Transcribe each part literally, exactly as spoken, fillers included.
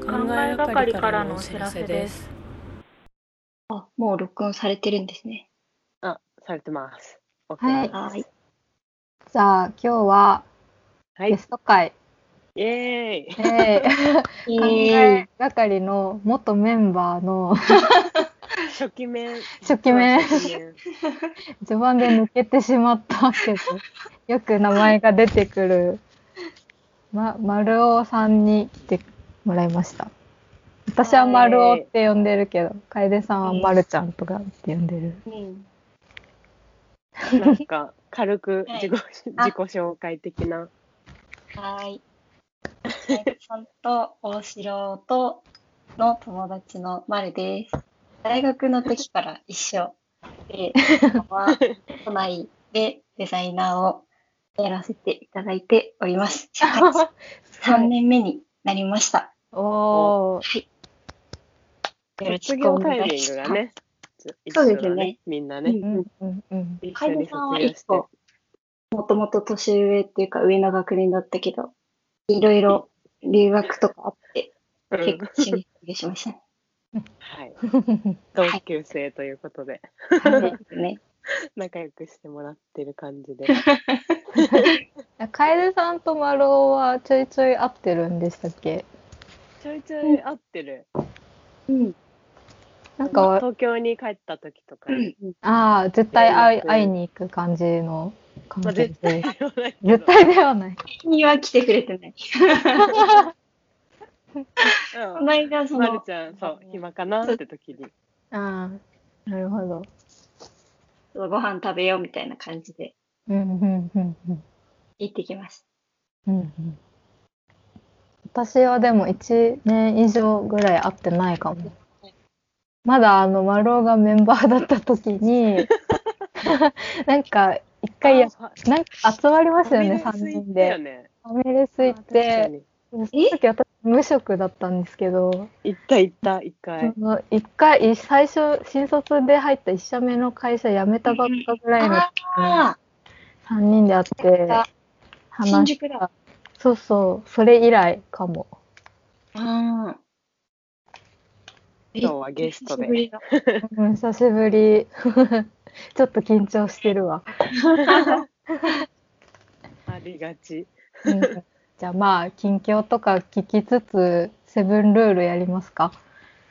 考えがかりからのお知らせです。あ、もう録音されてるんですね。あ、されてます。はい。はい。じゃあ今日はゲスト会。イエーイ。えー、考えがかりの元メンバーの初期面。初期面。序盤で抜けてしまったけど、よく名前が出てくる。ま、まるおさんに来てもらいました。私はまるおって呼んでるけど、楓さんはまるちゃんとかって呼んでる。うん、なんか軽く自己、はい、自己紹介的な。はい。楓さんと大城との友達のまるです。大学の時から一緒で、今は都内でデザイナーをやらせていただいております。社会人さんねんめになりました。おー。はい。卒業タイミングがね、そうですね。みんなね。楓さんはいっこ、もともと年上っていうか上の学年だったけど、いろいろ留学とかあって、結構一緒に卒業しましたね。はい。同級生ということで。そうですね。仲良くしてもらってる感じで楓さんとまるおはちょいちょい合ってるんでしたっけ？ちょいちょい合ってる、うん、なんか東京に帰った時とか、うん、ああ絶対会い、会いに行く感じの感じで、まあ、絶対ではないけど絶対ではないには来てくれてないこの間そのまるちゃんそう暇かなって時にああなるほどご飯食べようみたいな感じで行ってきました、うんうんうん、私はでもいちねん以上ぐらい会ってないかもまだあのまるおがメンバーだった時になんか一回やなんか集まりましたよねさんにんでファミレス行ってその時私無職だったんですけど行った行ったいっかいそのいっかい最初新卒で入ったいち社目の会社辞めたばっかぐらいのさんにんで会って話したそうそうそれ以来かもあ今日はゲストで久しぶりちょっと緊張してるわありがち、うんじゃあまあ近況とか聞きつつセブンルールやりますか。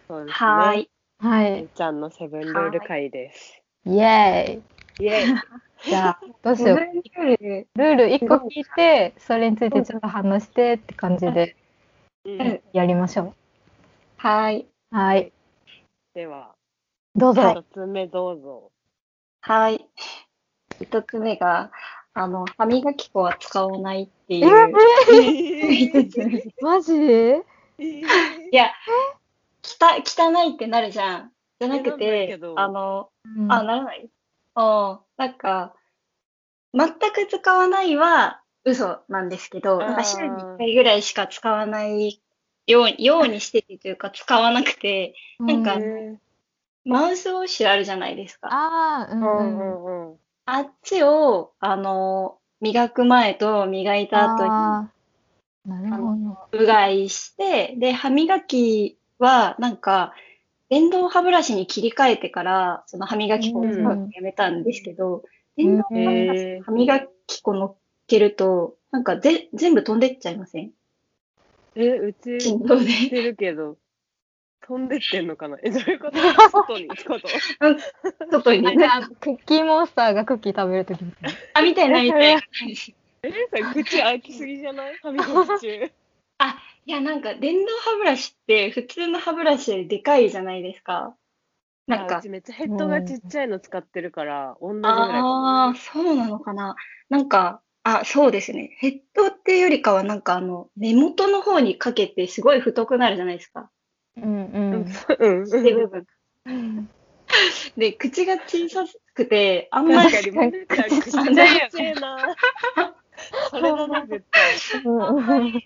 そうですね。はい。はい。ちゃんのセブンルール会です。イエーイ。イエーイ。じゃあどうしよう。ルールいっこ聞いてそれについてちょっと話してって感じでやりましょう。うん、はい。はい。ではどうぞ。ひとつめどうぞ。はい。ひとつめが。あの歯磨き粉は使わないっていう、えー、マジ？いやきた汚いってなるじゃんじゃなくてあの、うん、あならないおなんか全く使わないは嘘なんですけどなんか週にいっかいぐらいしか使わないよう、ようにしててというか使わなくてなんかマウスウォッシュあるじゃないですかあーうんうんうん、うんあっちを、あのー、磨く前と磨いた後に、あなるほどうがいして、で、歯磨きは、なんか、電動歯ブラシに切り替えてから、その歯磨き粉を使うのをやめたんですけど、うん、電動歯ブラシに歯磨き粉乗っけると、なんかぜ、全部飛んでっちゃいません？え、うち、飛んでってるけど。飛んでってんのかなえ、どういうこと外に行くこと外にねクッキーモンスターがクッキー食べるときみたいなあ、みたいなみたいなえ、さ、口開きすぎじゃない歯磨き中あ、いやなんか電動歯ブラシって普通の歯ブラシよりでかいじゃないですかなんかうちめっちゃヘッドがちっちゃいの使ってるから、うん、同じぐらいあー、そうなのかななんかあ、そうですねヘッドっていうよりかはなんかあの根元の方にかけてすごい太くなるじゃないですかうんうんうん、で口が小さくてあんまり口小さいなそれだな絶対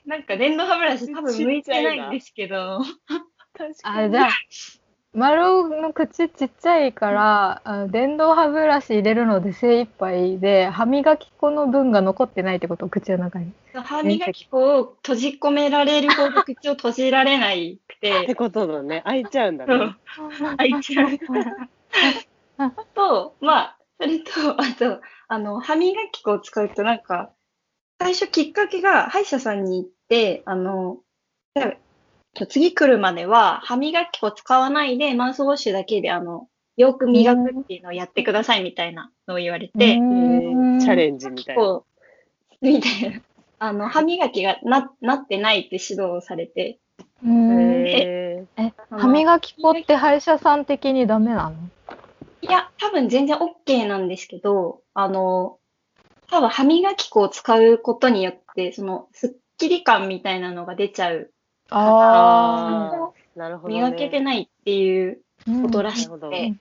なんか電動歯ブラシ多分向いてないんですけど確かにあじゃあ丸の口ちっちゃいから、うん、電動歯ブラシ入れるので精一杯で、歯磨き粉の分が残ってないってこと、口の中に。歯磨き粉を閉じ込められるほど口を閉じられないくて。ってことだね。開いちゃうんだね。開いちゃう。と、まあ、それと、あと、あの、歯磨き粉を使うとなんか、最初きっかけが歯医者さんに行って、あの、次来るまでは歯磨き粉使わないでマウスウォッシュだけであのよく磨くっていうのをやってくださいみたいなのを言われて、うん、チャレンジみたいなみたいなあの歯磨きが な, なってないって指導をされて、うんえ歯磨き粉って歯医者さん的にダメなの？いや多分全然 OK なんですけど、あの多分歯磨き粉を使うことによってそのスッキリ感みたいなのが出ちゃう。ああ、なるほど、ね、磨けてないっていうことらしくて、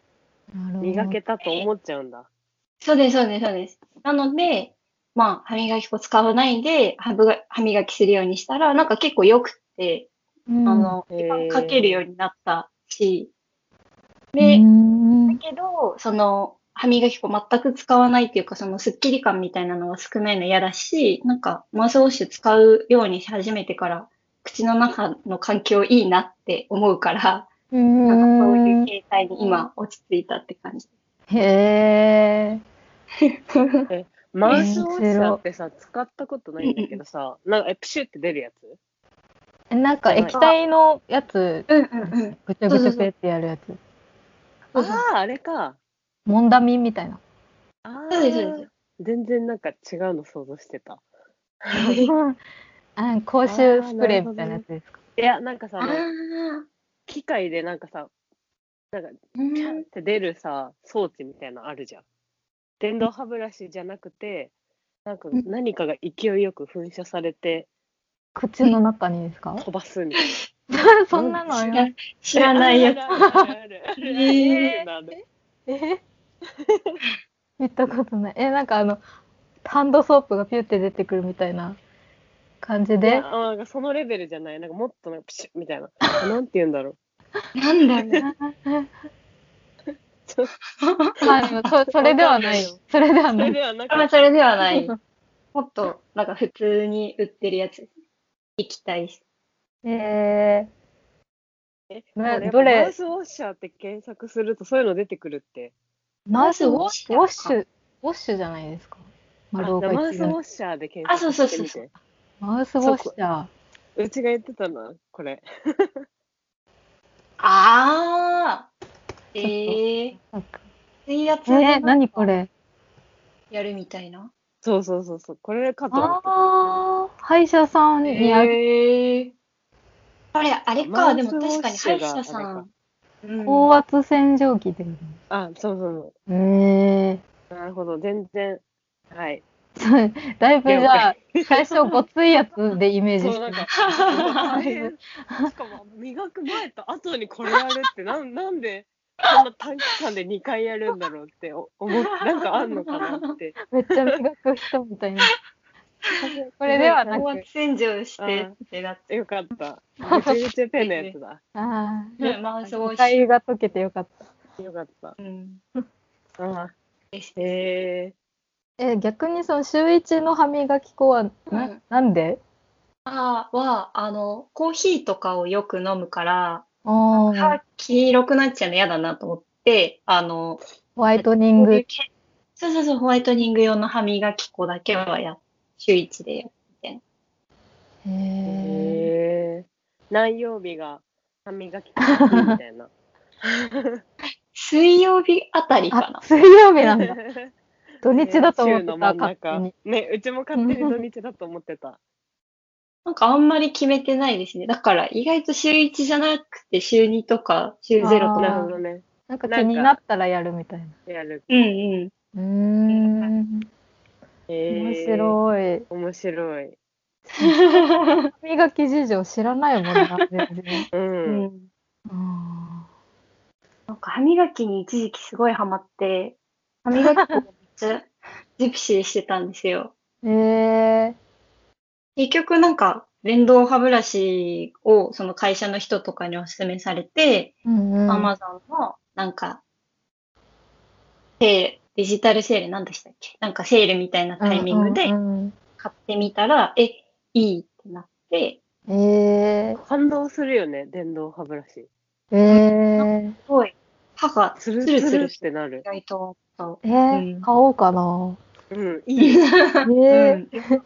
うん、磨けたと思っちゃうんだ。そうですそうですそうです。なので、まあ歯磨き粉使わないで歯ぶが歯磨きするようにしたらなんか結構良くて、うん、あの時間かけるようになったし、で、うん、だけどその歯磨き粉全く使わないっていうかそのスッキリ感みたいなのが少ないの嫌だし、なんかマウスウォッシュ使うようにし始めてから。口の中の環境いいなって思うから、うんなんかそういう形態に今落ち着いたって感じ。へーえ。マウスウォッシャーってさ、使ったことないんだけどさ、なんかプシュって出るやつ？なんか液体のやつ、ぐちゃぐちゃペってやるやつ。ああ、あれか。モンダミンみたいな。ああ、全然なんか違うの想像してた。あ口臭スプレーみたいなやつですか？いやなんかさ、機械でなんかさ、なんかチャンって出るさ装置みたいなのあるじゃん。電動歯ブラシじゃなくて、なんか何かが勢いよく噴射されて口の中にですか？飛ばすみたいな。そんなのある？知らないやつ。ええ見たことない。えなんかあのハンドソープがピュって出てくるみたいな。感じでなんかそのレベルじゃない、なんかもっとなんかプシュッみたいななんて言うんだろうなんだねそ, それではないよそれではないそれではなくそれではないもっとなんか普通に売ってるやつ液体えー、えなどれマウスウォッシャーって検索するとそういうの出てくるってマウスウォッシャーウォッシュウォッシュじゃないですかマウスウォッシャーで検索してみてマウスウォッシャー。うちが言ってたな、これ。あー。えー。水圧で。え、何これ？やるみたいな。そうそうそうそう。これかと思った。あー。歯医者さんにやる。えー、あれ、あれか。でも確かに歯医者さん。うん、高圧洗浄機で。あ、そうそうそう。えー。なるほど。全然。はい。だいぶじゃあ最初ごついやつでイメージしてたしかも磨く前と後にこれやるってな ん, なんでこんな短期間でにかいやるんだろうって思ってなんかあんのかなってめっちゃ磨く人みたいなこれではなく高圧洗浄してってなってよかったぐちゃぐちゃペンのやつだあマウスウォッシュ体が溶けてよかったよかったうんあへーえ逆にその週一の歯磨き粉は な,、うん、なんで？あはあのコーヒーとかをよく飲むから歯黄色くなっちゃうの嫌だなと思ってあのホワイトニングそうそうそうホワイトニング用の歯磨き粉だけはや週一でやってへえ何曜日が歯磨き粉みたいな水曜日あたりかな水曜日なんだ。土日だと思ってた、ね、週の真ん中ね、うちも勝手に土日だと思ってたなんかあんまり決めてないですねだから意外と週いちじゃなくて週にとか週ゼロとかなるほど、ね、なんか気になったらやるみたいなやるうんうんうん面白い、えー、面白い歯磨き事情知らないもんな全然うん、うん、なんか歯磨きに一時期すごいハマって歯磨き粉ジプシーしてたんですよ。えー、結局なんか電動歯ブラシをその会社の人とかにお勧めされて、うんうん、Amazon のなんかデジタルセールなんでしたっけ、なんかセールみたいなタイミングで買ってみたら、うんうんうん、え、いいってなって、えー、感動するよね、電動歯ブラシ。えー、すごい歯がツルツルってなる。意外とえー、うん、買おうかな。うん、いい。えー、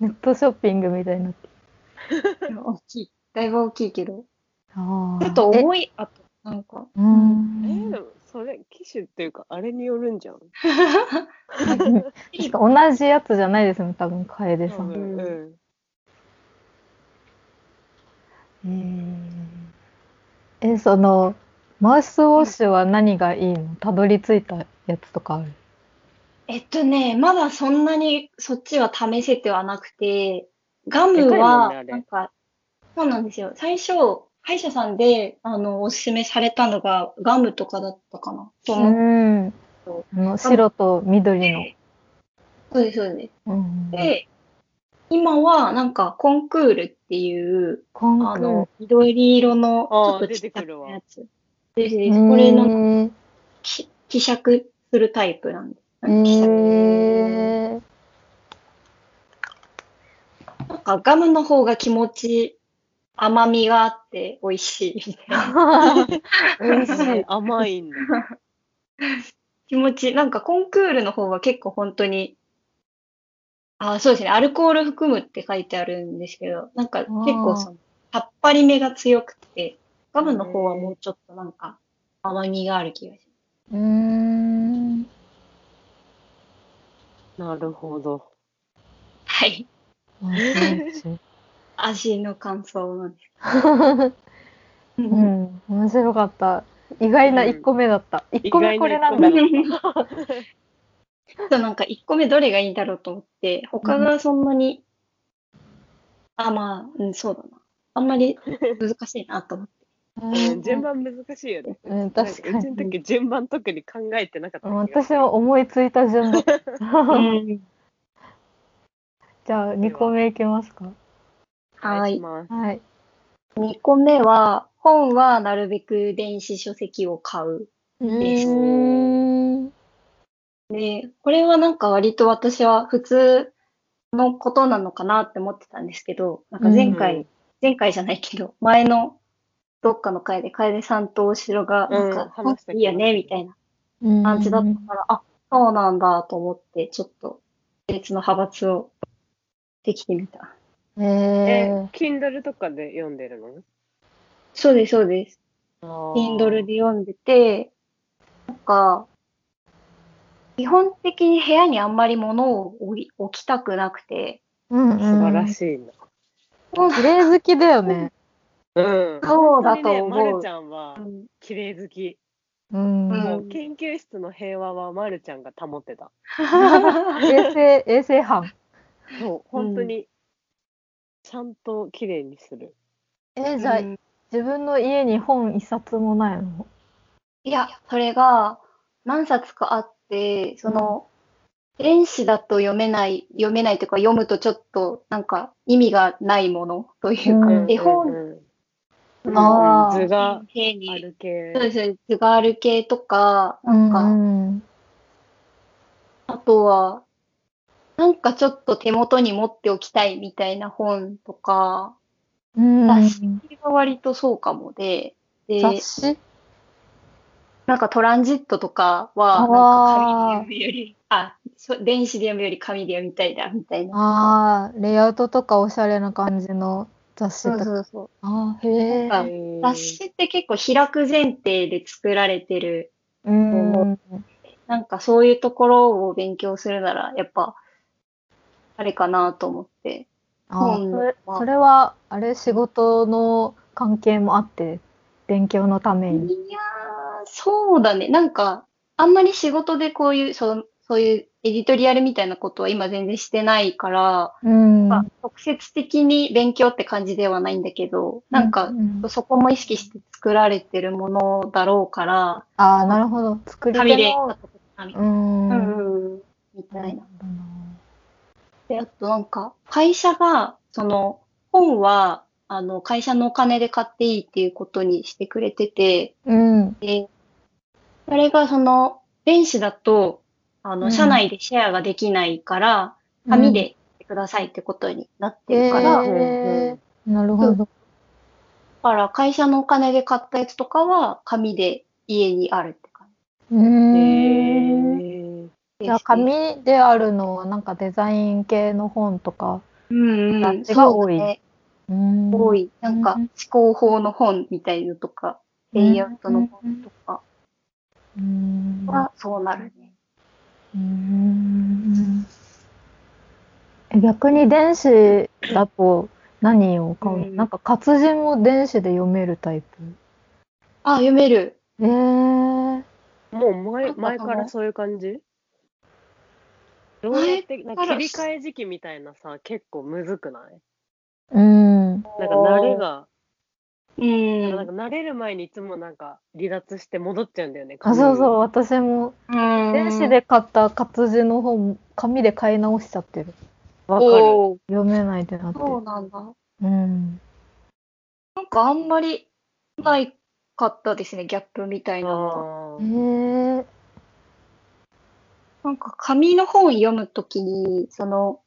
ネットショッピングみたいになって。大きい。だいぶ大きいけど。ああ。ちょっと重い。あと、なんか。うん。えー、でもそれ、機種っていうか、あれによるんじゃん。確か同じやつじゃないですね、多分、楓さん。うん。うんえー、え、その、マウスウォッシュは何がいいの？たどり着いたやつとかある？えっとね、まだそんなにそっちは試せてはなくて、ガムは、なんか、そうなんですよ。最初、歯医者さんで、あの、おすすめされたのが、ガムとかだったかな。その、うん。あの白と緑の。そうです、そうです。うん、で、今は、なんか、コンクールっていう、コンクールあの、緑色の、ちょっとちっちゃいやつ。ですです。これの、希釈するタイプなんです。えー、なんかガムの方が気持ち甘みがあって美味しいみたいな。美味しい。甘いんだ。気持ち、なんかコンクールの方は結構本当に、あ、そうですね、アルコール含むって書いてあるんですけど、なんか結構その、さっぱりめが強くて、ガムの方はもうちょっとなんか甘みがある気がします。うーん、なるほど。はい。味の感想なんです。うん、面白かった。意外ないっこめだった。うん、いっこめこれなんだ。なんかいっこめどれがいいんだろうと思って、他がそんなに、うん、あ、まあ、うん、そうだな。あんまり難しいなと思って。うん、順番難しいよね。うん、確かに。うちの時順番特に考えてなかった。私は思いついた順番。うん、じゃあにこめいきますか。はい。はい。にこめは、本はなるべく電子書籍を買うです。で、これはなんか割と私は普通のことなのかなって思ってたんですけど、なんか前回、うん、前回じゃないけど前のどっかの会で楓さんとおしろがなんか、うん、話していいよねみたいな感じだったから、うん、あ、そうなんだと思ってちょっと別の派閥をできてみた。へえ。Kindle とかで読んでるの？そうですそうです。Kindle で読んでて、なんか基本的に部屋にあんまり物を置き、置きたくなくて、うんうん、素晴らしいな。綺麗好きだよね。うん、そうだと思う。まるちゃんは綺麗好き、うん、もう研究室の平和はまるちゃんが保ってた。衛生衛生班。そう本当にちゃんと綺麗にする。うん、えー、じゃあ、うん、自分の家に本一冊もないの？いやそれが何冊かあってその。うん電子だと読めない、読めないというか読むとちょっとなんか意味がないものというか、うん、絵本の図がある系、そうです、図がある系とか、なんか、うん、あとは、なんかちょっと手元に持っておきたいみたいな本とか、うん、雑誌が割とそうかもで、で雑誌なんかトランジットとかは、なんか紙で読むより、あ、電子で読むより紙で読みたいだみたいな。ああ、レイアウトとかおしゃれな感じの雑誌とか。そうそうそう。ああ、へえ。雑誌って結構開く前提で作られてる。うん。なんかそういうところを勉強するなら、やっぱ、あれかなと思って。ああ、それ、それは、あれ、仕事の関係もあって、勉強のために。いやそうだね。なんか、あんまり仕事でこういう、そ、そういうエディトリアルみたいなことは今全然してないから、うんまあ、直接的に勉強って感じではないんだけど、なんか、うんうん、そこも意識して作られてるものだろうから、ああ、なるほど。作り手の。うん。みたいな。で、あとなんか、会社が、その、本はあの会社のお金で買っていいっていうことにしてくれてて、うん、でそれがその電子だとあの、うん、社内でシェアができないから紙でくださいってことになってるから、うんえー、なるほど、うん、だから会社のお金で買ったやつとかは紙で家にあるって感じ。うーん、えー、いや紙であるのはなんかデザイン系の本とか感じが多い、うんうん、うん多い。なんか、思考法の本みたいなのとか、レイアウトの本とかは、そうなるね。うーん、逆に電子だと何を買うの？なんか活字も電子で読めるタイプ？あ、読める。えー。もう前、前からそういう感じ？どうやって、なんか切り替え時期みたいなさ、結構むずくない？うん、なんか慣れが、うん、なんか慣れる前にいつもなんか離脱して戻っちゃうんだよね。あ、そうそう、私も電子で買った活字の本、紙で買い直しちゃってる。わかる。読めないってなって。そうなんだ。うん。なんかあんまりないかったですね、ギャップみたいなのが。へえ。なんか紙の本読むときに、その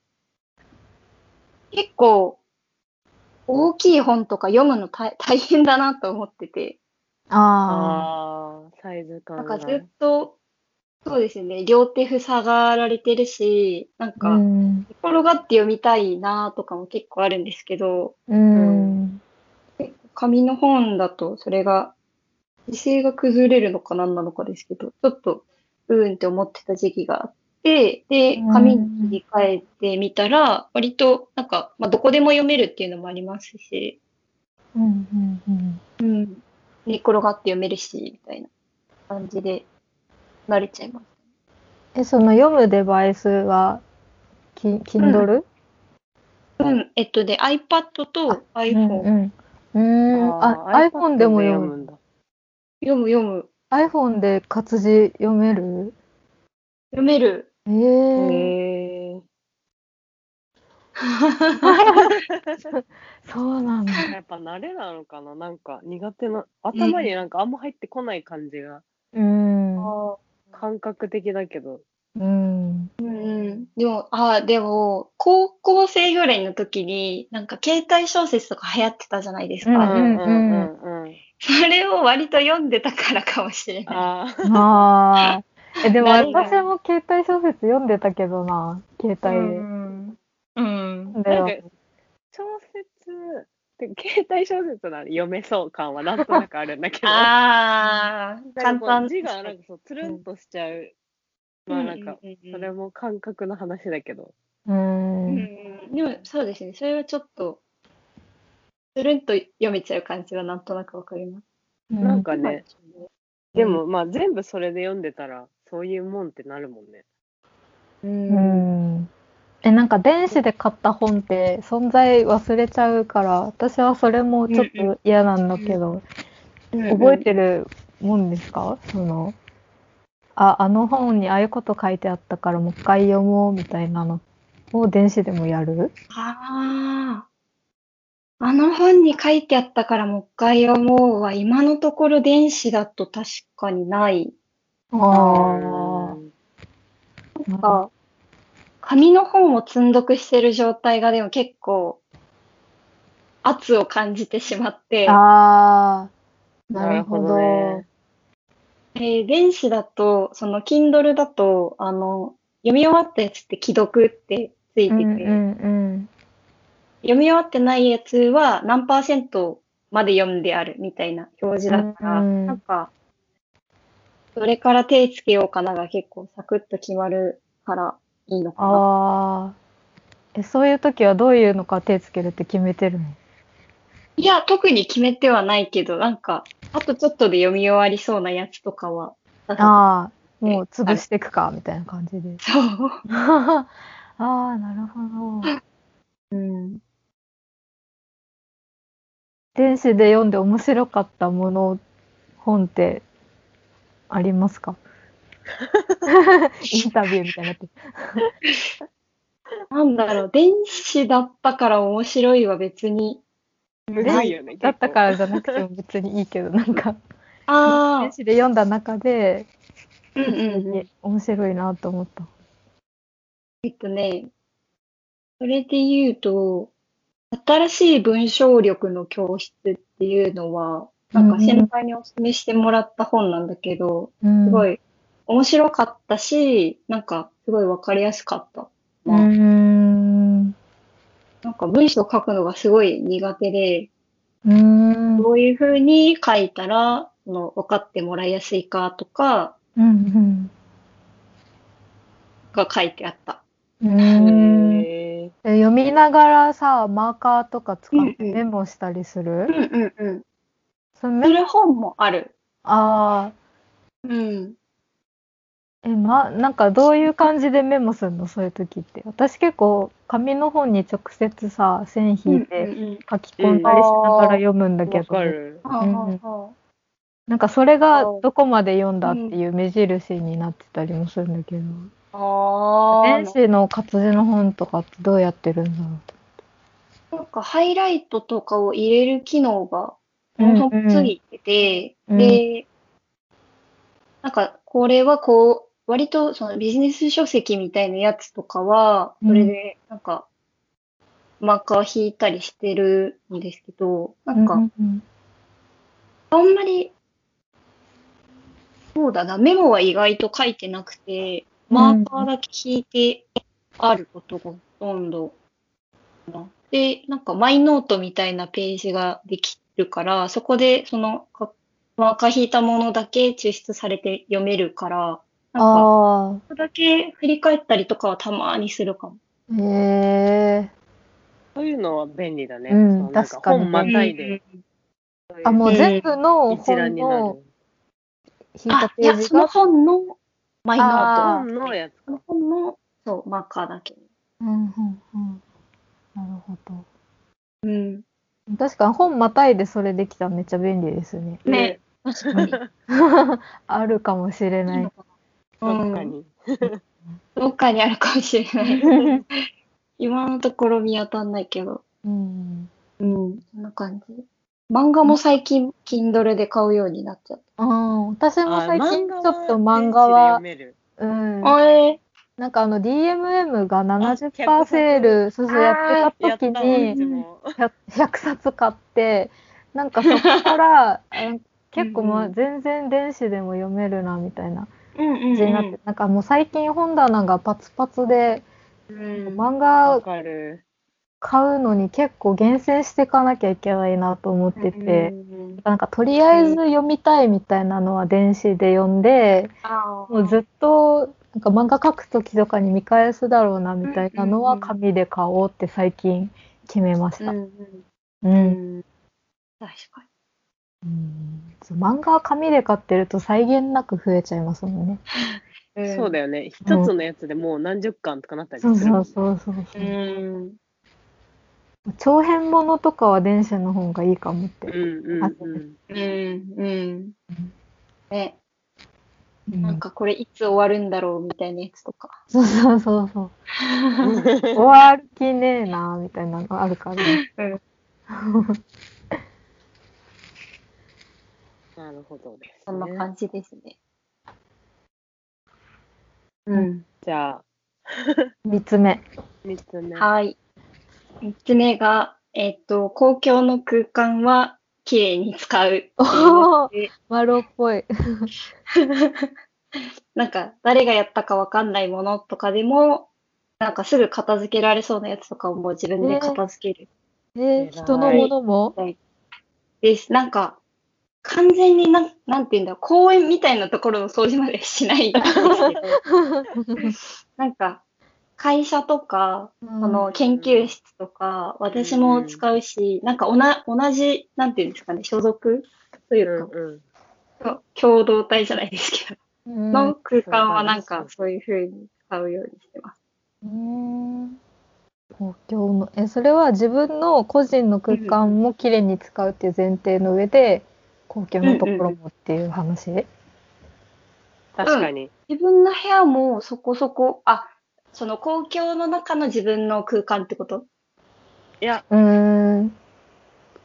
結構大きい本とか読むの大変だなと思ってて。ああ、サイズ感が。なんかずっと、そうですね、両手塞がられてるし、なんか、転がって読みたいなとかも結構あるんですけど、うん、うん、紙の本だとそれが、姿勢が崩れるのか何なのかですけど、ちょっと、うーんって思ってた時期があって、で、で、紙に切り替えてみたら、割と、なんか、まあ、どこでも読めるっていうのもありますし、うん、うん、うん。うん。寝転がって読めるし、みたいな感じで、慣れちゃいます。え、その読むデバイスは、Kindle？ うん、うん、えっとね、iPad と iPhone。うん、うん。うーん、あ、iPhone でも読むんだ。読む、読む。iPhone で活字読める？読める。えー、そうなんだ。やっぱ慣れなのかな、なんか苦手な、頭になんかあんま入ってこない感じが、うん、感覚的だけど、うん、うん、でもあでも高校生ぐらいの時になんか携帯小説とか流行ってたじゃないですか。うんうんうんうん、それを割と読んでたからかもしれない。ああ。えでも私も携帯小説読んでたけどな、携帯で。うん。うん、でなんか小説で携帯小説なら読めそう感はなんとなくあるんだけど。ああ。簡単。字がなんかそうつるんとしちゃう。うん、まあなんかそれも感覚の話だけど。うん。うん、でもそうですね。それはちょっとつるんと読めちゃう感じはなんとなくわかります。うん、なんかね。でもまあ全部それで読んでたら。そういうもんってなるもんね。うーん、うん、えなんか電子で買った本って存在忘れちゃうから私はそれもちょっと嫌なんだけど、うんうん、覚えてるもんですか？その あ, あの本にああいうこと書いてあったからもう一回読もうみたいなのを電子でもやる？ああ、あの本に書いてあったからもう一回読もうは今のところ電子だと確かにない。ああ、なんか紙の本を積んどくしてる状態がでも結構圧を感じてしまって、ああ、なるほどね。えー、電子だとその Kindle だとあの読み終わったやつって既読ってついてて、うんうんうん、読み終わってないやつは何パーセントまで読んであるみたいな表示だから、うんうん、なんか。それから手つけようかなが結構サクッと決まるからいいのかな。ああ。え、そういう時はどういうのか手つけるって決めてるの？いや、特に決めてはないけど、なんか、あとちょっとで読み終わりそうなやつとかは。ああ、もう潰していくか、みたいな感じで。そう。ああ、なるほど。うん。電子で読んで面白かったもの、本って、ありますか？インタビューみたいになってなんだろう、電子だったから面白いは別に。ないよね。だったからじゃなくても別にいいけど、なんかあ、電子で読んだ中で、うんうんうん、面白いなと思った。えっとね、それで言うと、新しい文章力の教室っていうのは、なんか先輩にお勧めしてもらった本なんだけど、うん、すごい面白かったし、なんかすごいわかりやすかった。まあ、うーん、なんか文章を書くのがすごい苦手で、うーん、どういう風に書いたらの分かってもらいやすいかとか、うんうん、が書いてあった。うーん、えー、読みながらさ、マーカーとか使ってメモしたりする？うんうんうん。その本もある。ああ。うん。え、ま、なんかどういう感じでメモするの？そういう時って。私結構紙の本に直接さ、線引いて書き込んだりしながら読むんだけど。わかる。なんかそれがどこまで読んだっていう目印になってたりもするんだけど。ああ。電子の活字の本とかってどうやってるんだろうと。なんかハイライトとかを入れる機能がもうついてて、うんうん、で、なんかこれはこう、割とそのビジネス書籍みたいなやつとかは、それでなんかマーカー引いたりしてるんですけど、なんか、あんまり、そうだな、メモは意外と書いてなくて、マーカーだけ引いてあることがほとんど。で、なんかマイノートみたいなページができるから、そこでそのマーカー引いたものだけ抽出されて読めるから、なんかそこだけ振り返ったりとかはたまにするかも。へえ。そういうのは便利だね。うん、なんか本またいで。あ、もう全部の本の引いたページが。あ、いや、その本のマイノートのやつ。その本の、そう、マーカーだけ。うんうんうん。なるほど。うん。確かに本またいでそれできたらめっちゃ便利ですね。ね、確かに。あるかもしれない。どっかに。どっかにあるかもしれない。今のところ見当たんないけど。うん。うん、そんな感じ。漫画も最近、Kindle で買うようになっちゃった。うん、私も最近ちょっと漫画は、うん。あれなんかあの ディーエムエム が ななじゅっパーセント セール、そうそうやってた時にひゃくさつ買って、なんかそこから結構もう全然電子でも読めるなみたいな感じになって、うんうんうん、なんかもう最近本棚がパツパツで、うん、漫画買うのに結構厳選していかなきゃいけないなと思ってて、うんうん、なんかとりあえず読みたいみたいなのは電子で読んで、うん、もうずっとなんか漫画描くときとかに見返すだろうなみたいなのは紙で買おうって最近決めました。うんうんうん、確かに、うん、そう漫画は紙で買ってると際限なく増えちゃいますもんね。うん、そうだよね。一つのやつでもう何十巻とかなったりする、ね。そうそうそうそう。うん、長編ものとかは電子の方がいいかもって。うんうんうん。うんうん。ね。なんかこれいつ終わるんだろうみたいなやつとか、うん、そうそうそうそう終わる気ねえなみたいなのあるから、ねうん、なるほどです、ね、そんな感じですねうんじゃあみっつめみっつめはいみっつめがえっと公共の空間は綺麗に使う。おー、マロっぽい。なんか、誰がやったかわかんないものとかでも、なんかすぐ片付けられそうなやつとかをもう自分で片付ける。えーえー、人のものも、はい、です。なんか、完全にな、なんていうんだ、公園みたいなところの掃除までしないんですけど、なんか、会社とか、うん、あの研究室とか、私も使うし、うん、なんかおな同じ、なんていうんですかね、所属というか、うんうん、共同体じゃないですけど、うん、の空間はなんかそういう風に使うようにしてます。うん。公共の、え、それは自分の個人の空間もきれいに使うっていう前提の上で、公共のところもっていう話？うんうん、確かに、うん。自分の部屋もそこそこ、あ、その公共の中の自分の空間ってこと？いや、うーん、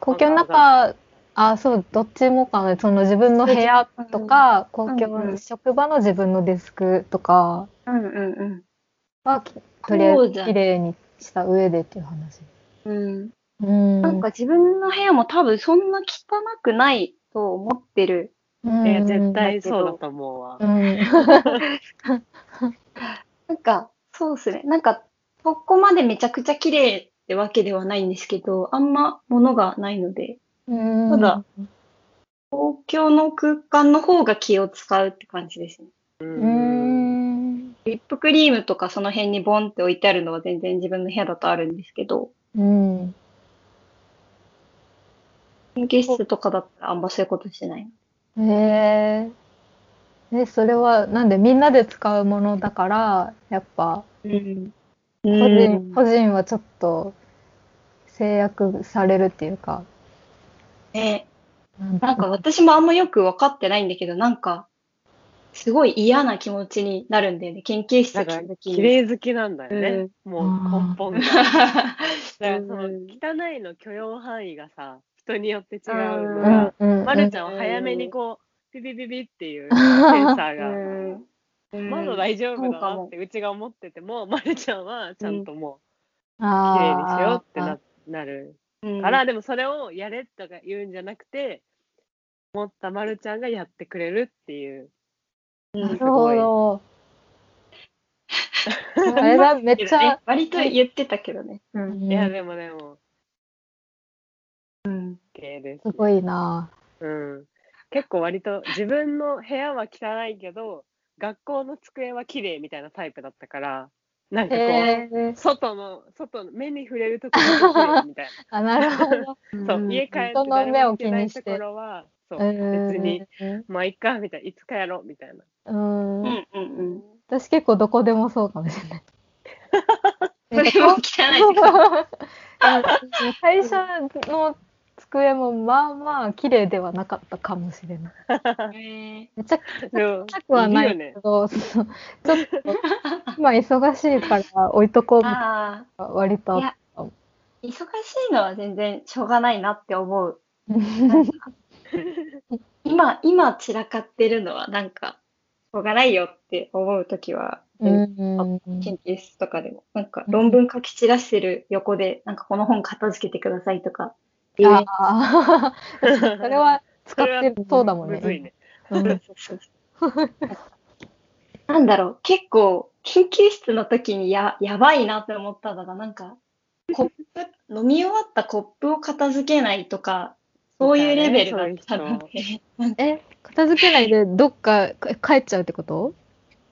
公共の中、あ、そう、どっちもかな。その自分の部屋とか、公共の職場の自分のデスクとかはとりあえずきれいにした上でっていう話。うんうん、なんか自分の部屋も多分そんな汚くないと思ってる。いや絶対そうだと思うわ。うん、なんかそうですね。なんかここまでめちゃくちゃ綺麗ってわけではないんですけど、あんま物がないので、うん、ただ公共の空間の方が気を使うって感じですね。うん、リップクリームとかその辺にボンって置いてあるのは全然自分の部屋だとあるんですけど。うん、研究室とかだったらあんまそういうことしてない。へえー。それはなんでみんなで使うものだからやっぱ、うん、個人、うん、個人はちょっと制約されるっていうか。えー、なんか私もあんまよく分かってないんだけど、なんかすごい嫌な気持ちになるんだよね。研究室来る時に。綺麗好きなんだよね。うん、もう根本が。だからその汚いの許容範囲がさ、人によって違うのが、うんうん、まるちゃんは早めにこう、ピピピピっていうセンサーが、うん、まだ大丈夫だなってうちが思ってても、まるちゃんはちゃんともう、うん、綺麗にしようって な, なるから、うん、でもそれをやれとか言うんじゃなくて、思ったまるちゃんがやってくれるっていう。なるほど。あれだ、めっちゃ割と言ってたけどね。うん、いやでもでも、うん、ですごいな。うん。結構割と自分の部屋は汚いけど、学校の机は綺麗みたいなタイプだったから、なんかこう外の外の目に触れるところが綺麗みたいな。あ、なるほど。そう、家帰って誰も来ないところは。そう別に、まあいっかみたいな、いつかやろうみたいな。うーん、うんうんうん、私結構どこでもそうかもしれない。それも汚い最初の机もまあまあ綺麗ではなかったかもしれない。めちゃくちゃ汚くはないけど、いい、ね、ちょっと今忙しいから置いとこうみたいな割と。いや、忙しいのは全然しょうがないなって思う。今今散らかってるのはなんかしょうがないよって思うときは、うんうん、研究室とかでもなんか論文書き散らしてる横でなんかこの本片付けてくださいとか、あそれは使ってそうだもんね。むずいね。なんだろう、結構研究室の時に や, やばいなって思ったのがなんかコップ飲み終わったコップを片付けないとか。そういうレベルだったので。え、片付けないでどっか帰っちゃうってこと？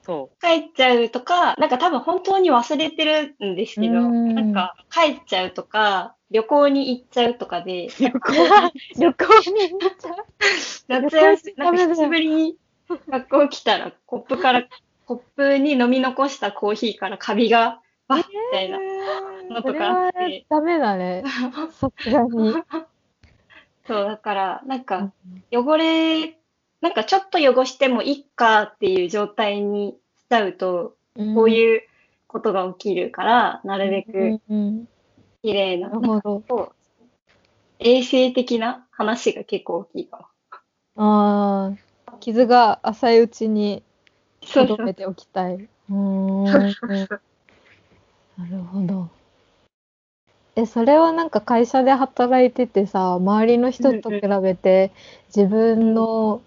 そう。帰っちゃうとか、なんか多分本当に忘れてるんですけど、んなんか帰っちゃうとか、旅行に行っちゃうとかで。旅行旅行に行っちゃう夏休み、なんか久しぶりに学校来たら、コップから、コップに飲み残したコーヒーからカビが、わっみたいなのとかあって。えー、ダメだね。さすがに。そうだからなんか汚れなんかちょっと汚してもいいかっていう状態にしちゃうとこういうことが起きるから、うん、なるべく綺麗な、うんうん、なるほど、衛生的な話が結構大きいかも。ああ、傷が浅いうちに留めておきたい。うーん、なるほど。え、それはなんか会社で働いててさ、周りの人と比べて自分の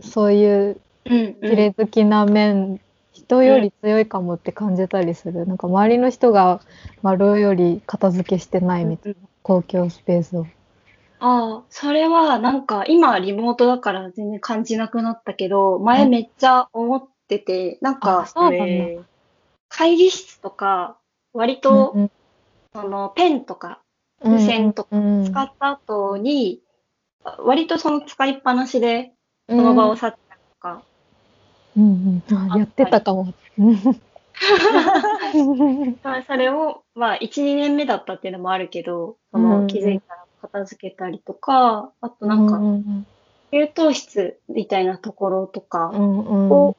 そういう綺麗好きな面、人より強いかもって感じたりする？なんか周りの人が丸より片付けしてないみたいな、公共スペースを。ああ、それはなんか今リモートだから全然感じなくなったけど、前めっちゃ思ってて、なんか会議室とか割と、うんうん、そのペンとか付箋とか使った後に、うん、割とその使いっぱなしでその場を去ったりとか、うんうんうん、やってたかも。それを、まあ、いちにねんめだったっていうのもあるけど、その気づいたら片付けたりとか、あとなんか、うんうん、給湯室みたいなところとかを、うんうん、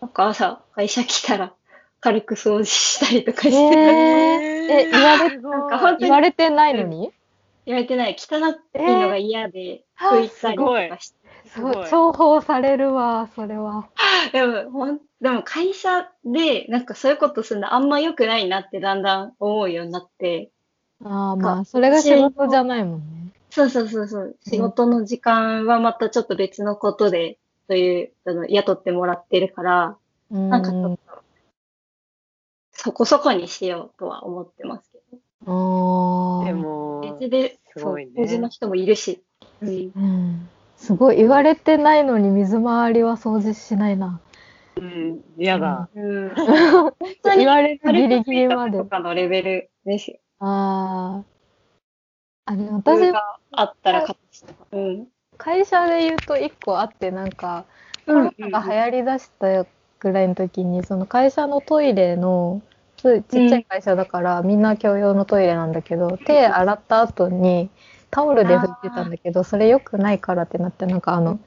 なんか朝会社来たら軽く掃除したりとかして、えー、え言われなんか本当に言われてないのに、うん、言われてない、汚いのが嫌で拭いたりとかして、えー、すごい、すごい重宝されるわそれは。でもほんでも会社でなんかそういうことするのあんま良くないなってだんだん思うようになって、ああまあそれが仕事じゃないもんね。そうそうそうそう、仕事の時間はまたちょっと別のことでそういうあの雇ってもらってるから、うん、なんかちょっとそこそこにしようとは思ってますけど。おー。でも、別ですごいね。掃除の人もいるし、うんうん。すごい。言われてないのに水回りは掃除しないな。うん、嫌だ。うん、言われるギリギリまで。とかのレベルですよ。ああ。あれ、私があったら勝ちとか。うん。会社で言うといっこあって、なんか、コロナが流行りだしたぐらいの時に、その会社のトイレの、ちっちゃい会社だから、うん、みんな共用のトイレなんだけど、手洗った後にタオルで拭いてたんだけど、それ良くないからってなって、なんかあの、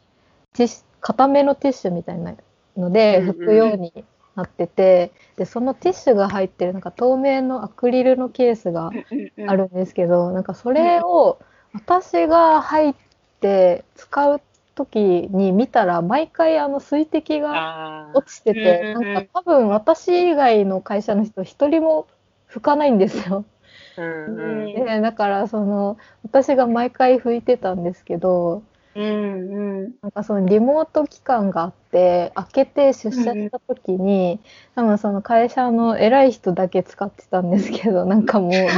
ティッシュ、固めのティッシュみたいなので拭くようになってて、で、そのティッシュが入ってるなんか透明のアクリルのケースがあるんですけど、なんかそれを私が入って使う時に見たら毎回あの水滴が落ちてて、なんか多分私以外の会社の人一人も拭かないんですよ。うんうん、でだからその私が毎回拭いてたんですけど、うんうん、なんかそのリモート期間があって開けて出社した時に、うんうん、多分その会社の偉い人だけ使ってたんですけど、なんかもう水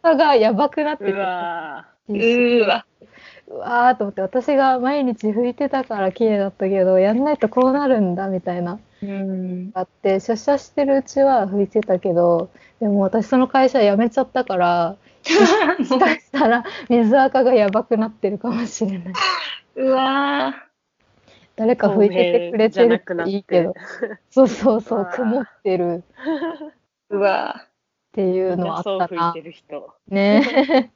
垢がやばくなっててうわーうわうわーと思って、私が毎日拭いてたから綺麗だったけどやんないとこうなるんだみたいな、うん、あって、出社してるうちは拭いてたけど、でも私その会社辞めちゃったからもしかしたら水垢がやばくなってるかもしれない。うわー、誰か拭いててくれてるといいけど、そうそうそう、曇ってるうわっていうのあったな。ねえ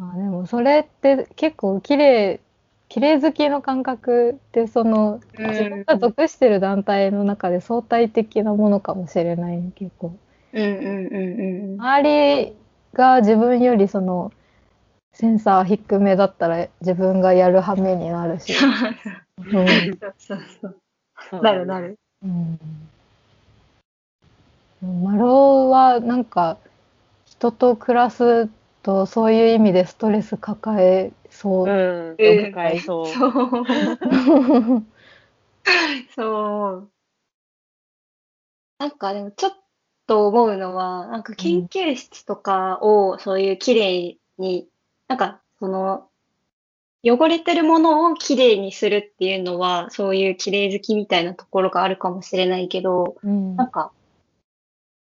まあ、でもそれって結構綺麗綺麗好きの感覚ってその自分が属してる団体の中で相対的なものかもしれない。結構、うんうんうんうん、周りが自分よりそのセンサー低めだったら自分がやる羽目になるし、うん、そうそうそうなるなる、うん、マロはなんか人と暮らすとそういう意味でストレス抱えそう、うん、抱えそう、えー、そうなんかでもちょっと思うのはなんか研究室とかをそういうきれいに、うん、なんかその汚れてるものをきれいにするっていうのはそういうきれい好きみたいなところがあるかもしれないけど、うん、なんか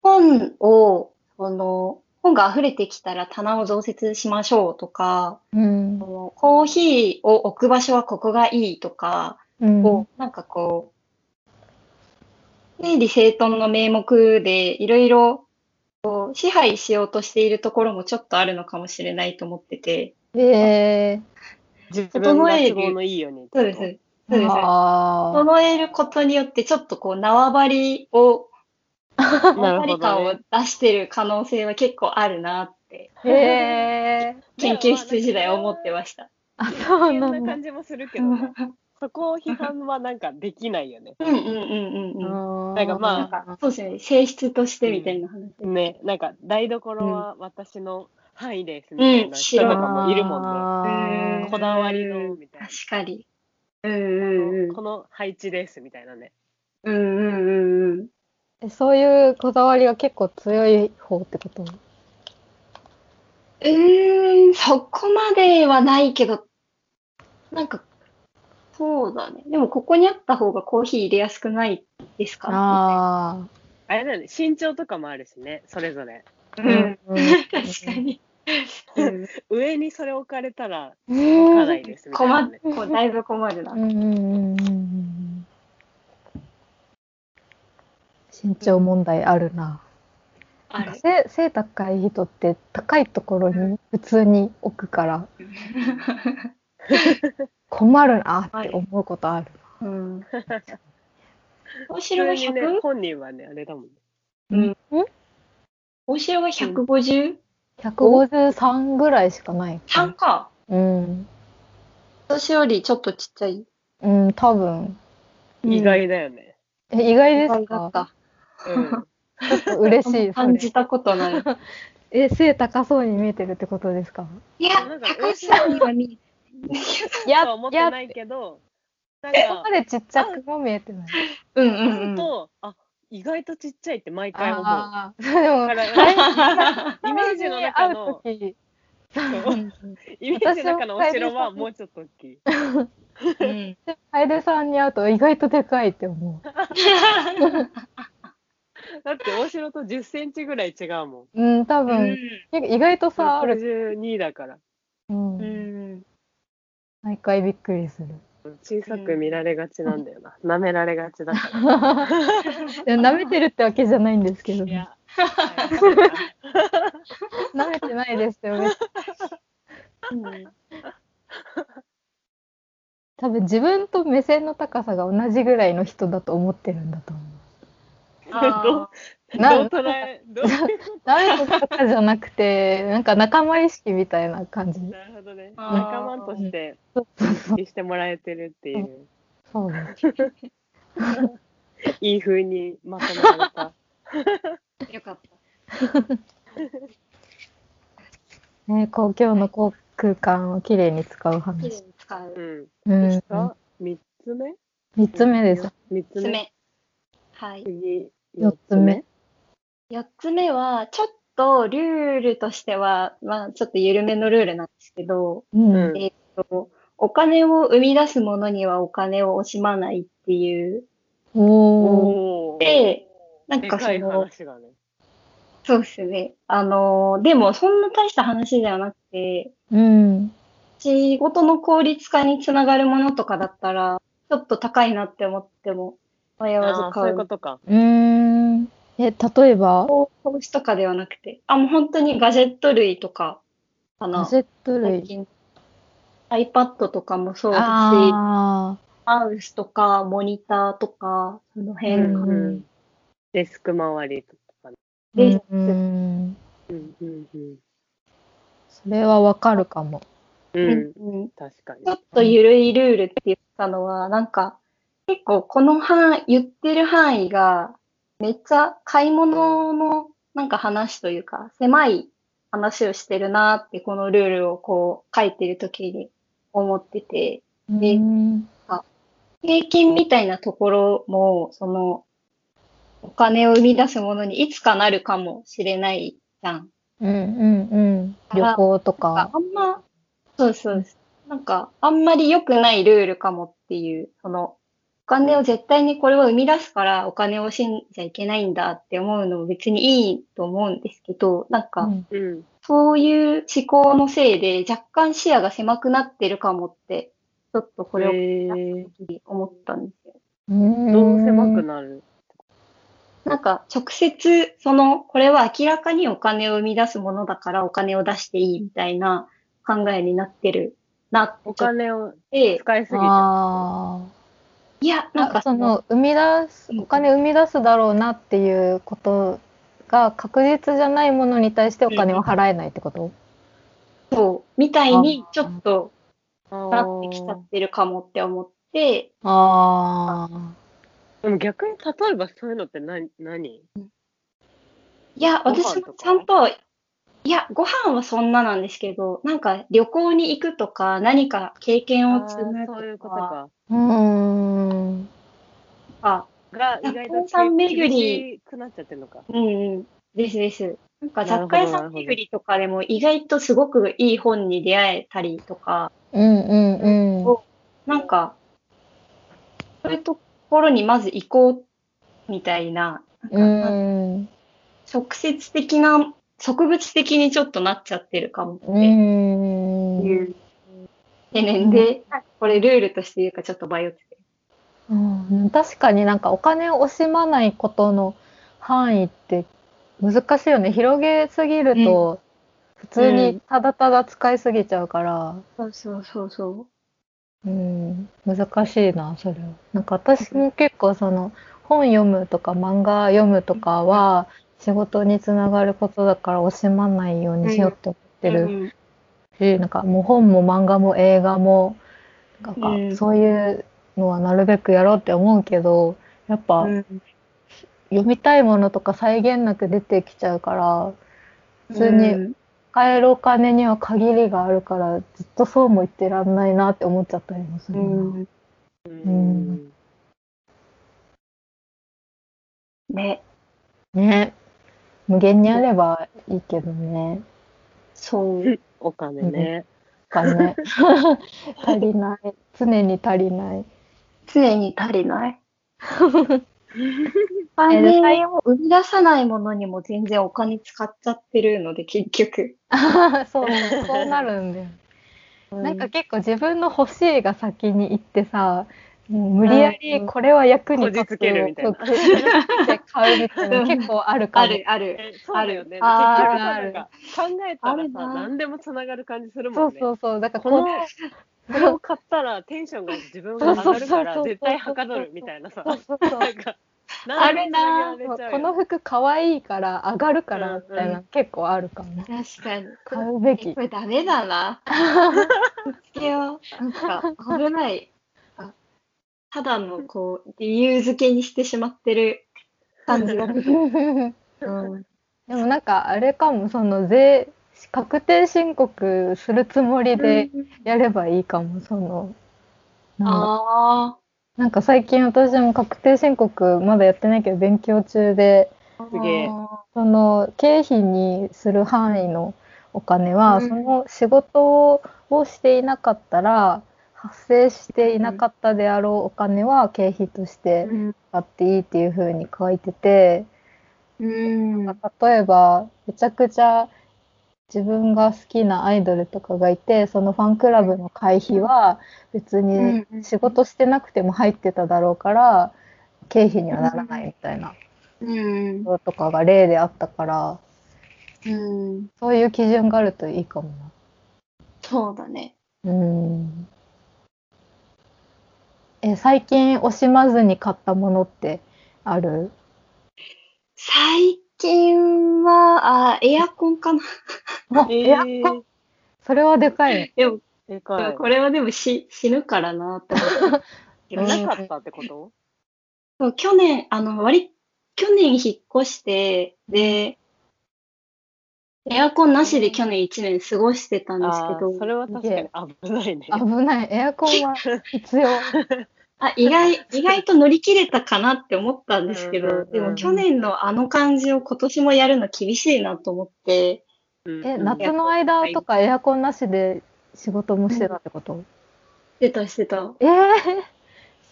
本をその本が溢れてきたら棚を増設しましょうとか、うん、コーヒーを置く場所はここがいいとか、うん、こうなんかこう整理整頓の名目でいろいろ支配しようとしているところもちょっとあるのかもしれないと思ってて、えー、自分が都合のいいようにそうです、そうです、整えることによってちょっとこう縄張りを何か感を出してる可能性は結構あるなって、ね、研究室時代思ってました。あ、そうなんだ。そんな感じもするけど、ね、そこを批判はなんかできないよね。うんうんうんうんうん。なんかまあなんかそうですね、性質としてみたいな話、うん、ね、なんか台所は私の範囲ですみたいな人とかもいるもんね。うんうん、こだわりのみたいな。確かに。うんうんうん。この配置ですみたいなね。うんうんうんうん。そういうこだわりが結構強い方ってこと？うーん、そこまではないけど、なんか、そうだね。でも、ここにあった方がコーヒー入れやすくないですか？ああ。あれだよね、身長とかもあるしね、それぞれ。うん、うん、確かに。上にそれ置かれたら、置かないですみたいな、ね。困る。だいぶ困るな。うんうんうん。身長問題あるな。ある。背、背高い人って高いところに普通に置くから困るなって思うことある。うん、大城が ひゃく？ ね、本人はね、あれだもんね。うん。大城が ひゃくごじゅう？ ひゃくごじゅうさん ぐらいしかない。さんか。うん。私よりちょっとちっちゃい。うん、多分。意外だよね。うん、え、意外ですか？意外だった。うん。ちょっと嬉しい。感じたことない。え、背高そうに見えてるってことですか？いや、高そうには見えてる。いや、思ってないけど、なんかそこまでちっちゃくも見えてない。うんうんうん。と、あ、意外とちっちゃいって毎回思う。あでもだからイメージの中のイメージの中のお城はもうちょっと大きい。うん、楓さんに会うと意外とでかいって思う。だってお城とじゅっセンチぐらい違うもん。うん、多分、うん、意外と差ある。ろくじゅうにだから。うん。うん毎回びっくりする。小さく見られがちなんだよな。うん、舐められがちだから。いや舐めてるってわけじゃないんですけど、ね。いや。舐めてないですよね。うん、多分自分と目線の高さが同じぐらいの人だと思ってるんだと思う。あなんどう捉えどう誰とかじゃなくてなんか仲間意識みたいな感じ。なるほどね。仲間として意識してもらえてるっていう。そうです。いい風にまとめられた。よかった。ね公共の空間をきれいに使う話。きれいに使う。うん。ですか？三つ目？三つ目です。三つ目。はい。次。よっつめよっつめはちょっとルールとしてはまあちょっと緩めのルールなんですけど、うん、えっとお金を生み出すものにはお金を惜しまないっていうおでなんかその、ね、そうですねあのでもそんな大した話ではなくて、うん、仕事の効率化につながるものとかだったらちょっと高いなって思っても迷わず買う。あそういうことか。うーん。え、例えば？投資とかではなくて、あ、もう本当にガジェット類とかかな。ガジェット類。最近 iPad とかもそうだし、マウスとかモニターとかその辺、うんうん、デスク周りとか、ね。デスク。うんうんうん。それはわかるかも。うん、うん、確かに。ちょっとゆるいルールって言ったのはなんか。結構この範囲言ってる範囲がめっちゃ買い物のなんか話というか狭い話をしてるなってこのルールをこう書いてる時に思っててで平均みたいなところもそのお金を生み出すものにいつかなるかもしれないじゃん。うんうんうん。旅行とか。あんまそうそうです。なんかあんまり良くないルールかもっていうその。お金を絶対にこれは生み出すからお金を惜しんじゃいけないんだって思うのも別にいいと思うんですけどなんかそういう思考のせいで若干視野が狭くなってるかもってちょっとこれを思ったんですよ。えー、どう狭くなる？なんか直接そのこれは明らかにお金を生み出すものだからお金を出していいみたいな考えになってるなって。お金を使いすぎちゃう。いやなんかその生み出すお金生み出すだろうなっていうことが確実じゃないものに対してお金を払えないってこと、うん、そうみたいにちょっと払ってきちゃってるかもって思ってああでも逆に例えばそういうのって何何いや私もちゃんといやご飯はそんななんですけどなんか旅行に行くとか何か経験を積むとかそういうことかうーんあが意外と厳しくなっちゃってるのかうんうんですですなんか雑貨屋さん巡りとかでも意外とすごくいい本に出会えたりとかうんうんうんをなんかそういうところにまず行こうみたいな、 なんかうん直接的な植物的にちょっとなっちゃってるかもっていう懸念で、これルールとして言うかちょっと迷ってて、うん、確かになんかお金を惜しまないことの範囲って難しいよね。広げすぎると普通にただただ使いすぎちゃうから、うんうん、そうそうそうそう、うん、難しいなそれは。なんか私も結構その本読むとか漫画読むとかは仕事につながることだから惜しまないようにしようって思ってるし、うん、なんかもう本も漫画も映画もなんかそういうのはなるべくやろうって思うけど、やっぱ、うん、読みたいものとか際限なく出てきちゃうから普通に買えるお金には限りがあるからずっとそうも言ってらんないなって思っちゃったりもするな、うんうん、ねね無限にあればいいけどね。そうお金ね、お金足りない、常に足りない、常に足りないお金を生み出さないものにも全然お金使っちゃってるので結局そうそうなるんだよ、うん、なんか結構自分の欲しいが先に行ってさ、もう無理やりこれは役に立つをこじつけるみたいな買うみたいな結構あるから、ね、あるあるあるよね。ある結局考えたらさ何でもつながる感じするもんね。そうそうそう、だからこのこれを買ったらテンションが自分が上がるから絶対はかどるみたいなさ、なんかあれな、この服かわいいから上がるからみたいな、うんうん、結構あるかも。確かに買うべき。これダメだなつけよう、なんか危ない、ただのこう理由付けにしてしまってる感じがする、うん、でもなんかあれかも、その税確定申告するつもりでやればいいかも。そのああ、なんか最近私も確定申告まだやってないけど勉強中で、その経費にする範囲のお金は、うん、その仕事をしていなかったら発生していなかったであろうお金は経費として使っていいっていう風に書いてて、うん、なんか例えばめちゃくちゃ自分が好きなアイドルとかがいて、そのファンクラブの会費は別に仕事してなくても入ってただろうから経費にはならないみたいなこととかが例であったから、うん、そういう基準があるといいかもな。そうだね、うん、え最近惜しまずに買ったものってある？最近はあエアコンかなあ、エアコン、えー、それはでかいね。でも、でかい。これはでもし死ぬからなって思って。なかったってこと？そう、去年、あの、割、去年引っ越して、で、エアコンなしで去年いちねん過ごしてたんですけど。それは確かに危ないね。危ない。エアコンは必要。あ、意外、意外と乗り切れたかなって思ったんですけど、うんうんうん、でも去年のあの感じを今年もやるの厳しいなと思って、え、夏の間とかエアコンなしで仕事もしてたってこと？うん、してたしてた。えー、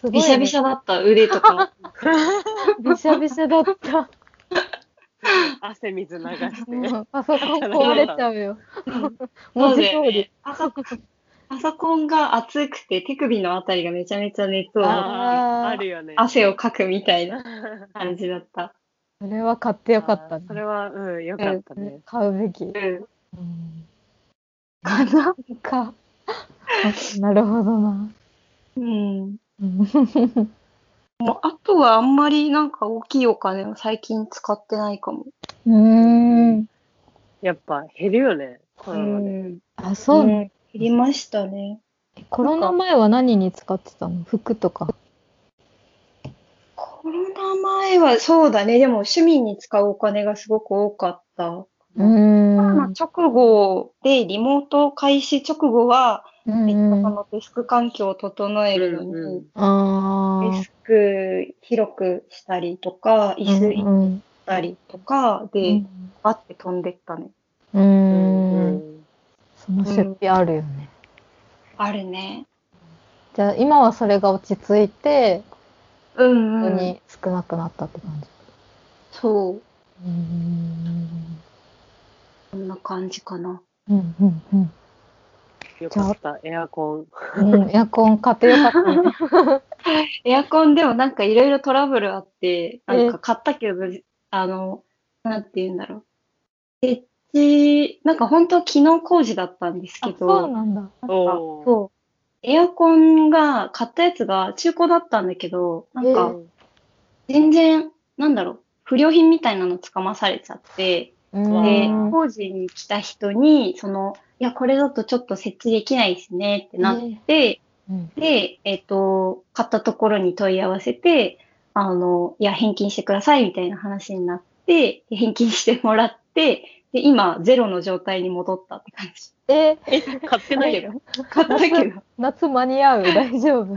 すごい、ね。びしゃびしゃだった、腕とか。びしゃびしゃだった。汗水流して、うん。パソコン壊れちゃうよ。文字通り。パソコンが熱くて手首のあたりがめちゃめちゃ熱を、あるよね。汗をかくみたいな感じだった。それは買ってよかったね。それは、うん、よかったね。買うべき。うん。うん、かなんか。なるほどな。うん。もうあとはあんまりなんか大きいお金を最近使ってないかも。うーん。やっぱ減るよね、コロナで。うん、あ、そうね、ね。減りましたね。コロナ前は何に使ってたの？服とか。コロナ前はそうだね。でも趣味に使うお金がすごく多かった。うーん。直後でリモート開始直後は、めっちゃそのデスク環境を整えるのに、うんうん、あデスク広くしたりとか、椅子行ったりとかで、うんうん、バッて飛んでったね。うーん。うん、その出費あるよね、うん。あるね。じゃあ今はそれが落ち着いて。うんうん、本当に少なくなったって感じ。そう。うーん。こんな感じかな。うんうんうん。よかった、エアコン。うん、エアコン買ってよかったね。エアコンでもなんかいろいろトラブルあって、なんか買ったけど、あの、なんて言うんだろう。設置、なんか本当は機能工事だったんですけど。あ、そうなんだ。なんかそう。エアコンが、買ったやつが中古だったんだけど、なんか、全然、なんだろう、不良品みたいなのつかまされちゃって、で、工事に来た人に、その、いや、これだとちょっと設置できないですねってなって、ね、で、えっと、買ったところに問い合わせて、あの、いや、返金してくださいみたいな話になって、返金してもらって、で、今、ゼロの状態に戻ったって感じ。えー、買ってないけど。買ったけど。夏間に合う、大丈夫。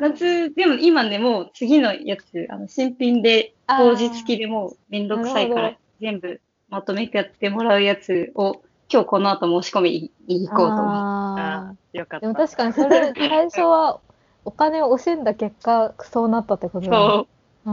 夏、でも今ね、もう次のやつ、あの新品で、当日付きでもうめんどくさいから、全部まとめてやってもらうやつを、今日この後申し込みに行こうと思った。よかった。でも確かにそれ、最初はお金を惜しんだ結果、そうなったってことだよね。そ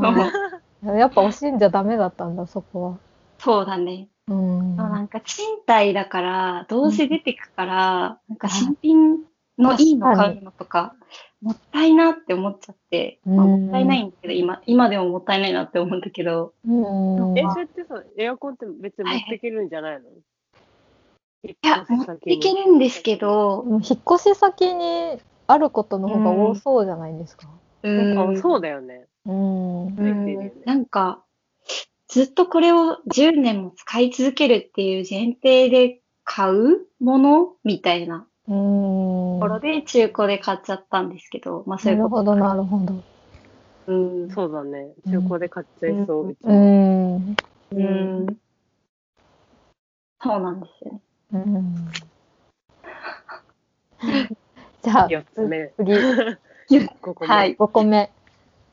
う。うん、やっぱ惜しんじゃダメだったんだ、そこは。そうだね。うん、なんか賃貸だからどうせ出てくから、うん、なんか新品のいいの買うのとかもったいなって思っちゃって、まあ、もったいないんだけど、うん、今今でももったいないなって思うんだけど、うん、え、それってさ、エアコンって別に持ってけるんじゃないの？はい、いや持ってけるんですけど、引っ越し先にあることの方が多そうじゃないですか？うん、うん、そうだよね。うん、うん、なんかずっとこれをじゅうねんも使い続けるっていう前提で買うものみたいなところで中古で買っちゃったんですけど、まあそういうことか。なるほど、なるほど。うん、そうだね。中古で買っちゃいそうみたいな。うん。うんうん、そうなんですよね。うん、じゃあ、よっつめ。次。ごこめ。はい、ごこめ。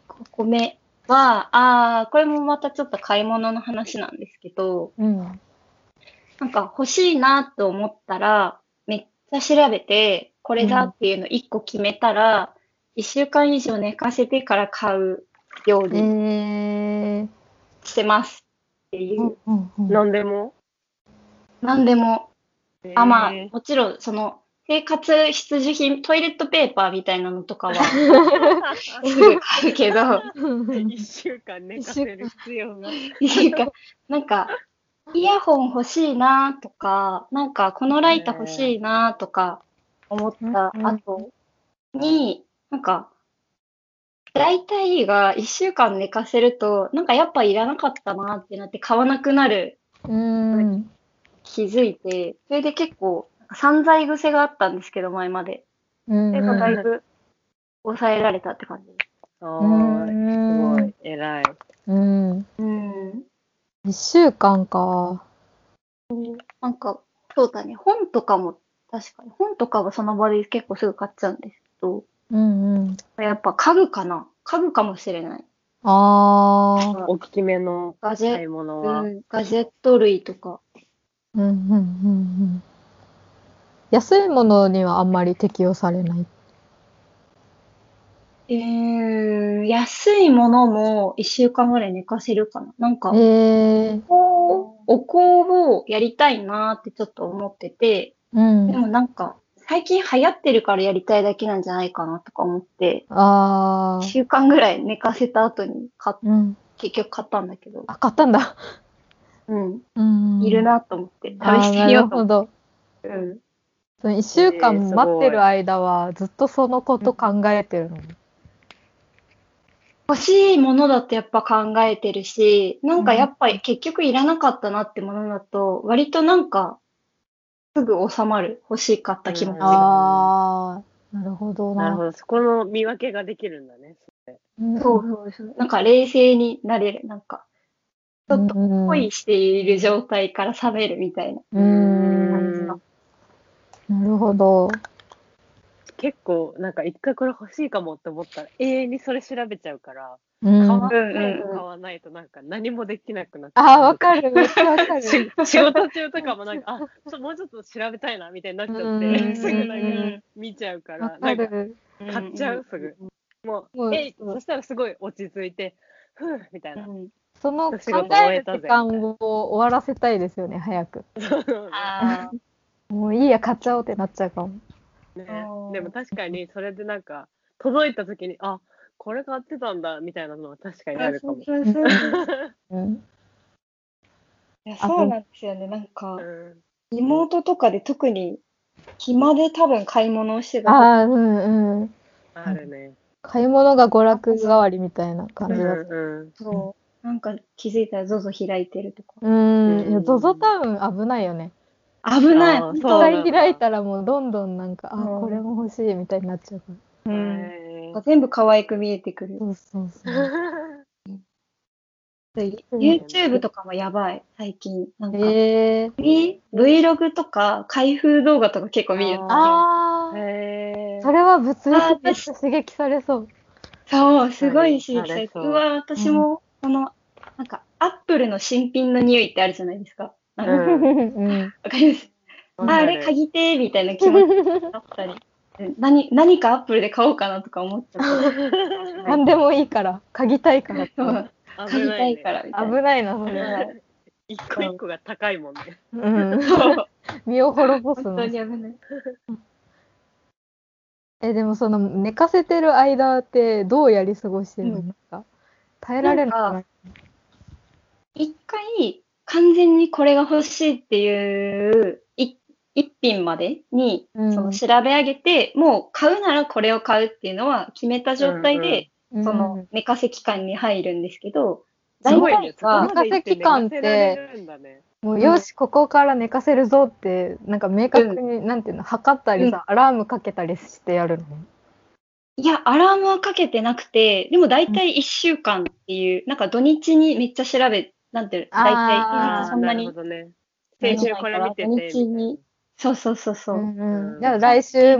ごこめ。は、あー、これもまたちょっと買い物の話なんですけど、うん、なんか欲しいなと思ったら、めっちゃ調べて、これだっていうのいっこ決めたら、うん、いっしゅうかん以上寝かせてから買うようにしてますっていう。なんでもなんでも。あ、まあ、もちろん、その、生活必需品、トイレットペーパーみたいなのとかはすぐ買うけどいっしゅうかん寝かせる必要がいっしゅうかん、なんかイヤホン欲しいなとか、なんかこのライター欲しいなとか思った後に、なんか大体がいっしゅうかん寝かせると、なんかやっぱいらなかったなってなって買わなくなる、うん、気づいて、それで結構散財癖があったんですけど、前まで。うん、うん。だいぶ抑えられたって感じです。おー、すごい。偉い。うん。うん。いっしゅうかんか。なんか、そうだね。本とかも、確かに。本とかはその場で結構すぐ買っちゃうんですけど。うんうん。やっぱ家具かな。家具かもしれない。あー。大きめの買い物は。うん。ガジェット類とか。うんうんうんうん。安いものにはあんまり適用されない。えー、安いものもいっしゅうかんぐらい寝かせるかな。なんか、えー、お香をやりたいなーってちょっと思ってて、うん、でもなんか最近流行ってるからやりたいだけなんじゃないかなとか思って、あー、いっしゅうかんぐらい寝かせた後に買っ、うん、結局買ったんだけど。あ、買ったんだ。うん。うん、いるなと思って、試してみようと思って。なるほど。うん。そのいっしゅうかん待ってる間はずっとそのこと考えてるの、えーうん、欲しいものだってやっぱ考えてるし、なんかやっぱり結局いらなかったなってものだと割となんかすぐ収まる、欲しかった気持ちが、うん、ああ、なるほどな。なるほど、そこの見分けができるんだね、それ。うん、そうそうそう、なんか冷静になれる、なんかちょっと恋している状態から冷めるみたいな感じの。なるほど。結構なんか一回これ欲しいかもって思ったら永遠にそれ調べちゃうから、うん、買わないと買わないとなんか何もできなくなっちゃう。ああ、わかる、めっちゃわかる。仕事中とかもなんか、あ、ちょもうちょっと調べたいなみたいになっちゃって、うん、すぐなんか見ちゃうから、なんか買っちゃう、すぐ。もう、うん、え、そしたらすごい落ち着いて、ふうみたいな。うん、その考える時間を終わらせたいですよね、早く。あーもういいや、買っちゃおうってなっちゃうかも、ね、でも確かにそれでなんか届いた時に、あ、これ買ってたんだみたいなのは確かにあるかも。そうそうそううん、いや、そうなんですよね。なんか、うん、妹とかで特に暇で多分買い物をしてた。ああ、うんうん。あるね。買い物が娯楽代わりみたいな感じだった、うんうん、そうなんか気づいたら ゾゾ 開いてるとか、うん、うん、いや ゾゾ タウン危ないよね。危ない。一回開いたらもうどんどんなんか、うん、あこれも欲しいみたいになっちゃうから、うんうん、全部可愛く見えてくる。そうそうそうYouTube とかもやばい最近なんか、えー、Vlog とか開封動画とか結構見る。ああ、えー、それは物理的に刺激されそう。そうすごい刺激されそう。うわ私もこの、うん、なんかアップルの新品の匂いってあるじゃないですか。わ、うん、かります、うん、あれ嗅ぎてみたいな気持ちになったり何, 何かアップルで買おうかなとか思っちゃった何でもいいから嗅ぎたいからそう買いたいからみたいな。危ないなそれ。一個一個が高いもんね。うん。身を滅ぼすの。本当に危ない。えでもその寝かせてる間ってどうやり過ごしてるのですか、うん、耐えられるのかな。一回完全にこれが欲しいっていう一品までに、うん、その調べ上げてもう買うならこれを買うっていうのは決めた状態で。うんうんその寝かせ期間に入るんですけど、大体は寝かせ期間ってもうよしここから寝かせるぞってなんか明確に、うん、なんていうの測ったりさ、うん、アラームかけたりしてやるの。いやアラームはかけてなくてでも大体いっしゅうかんっていう、うん、なんか土日にめっちゃ調べなんていう大体そんなに先週これ見てて土日にそうそうそうそう、うんうん、じゃあ来週末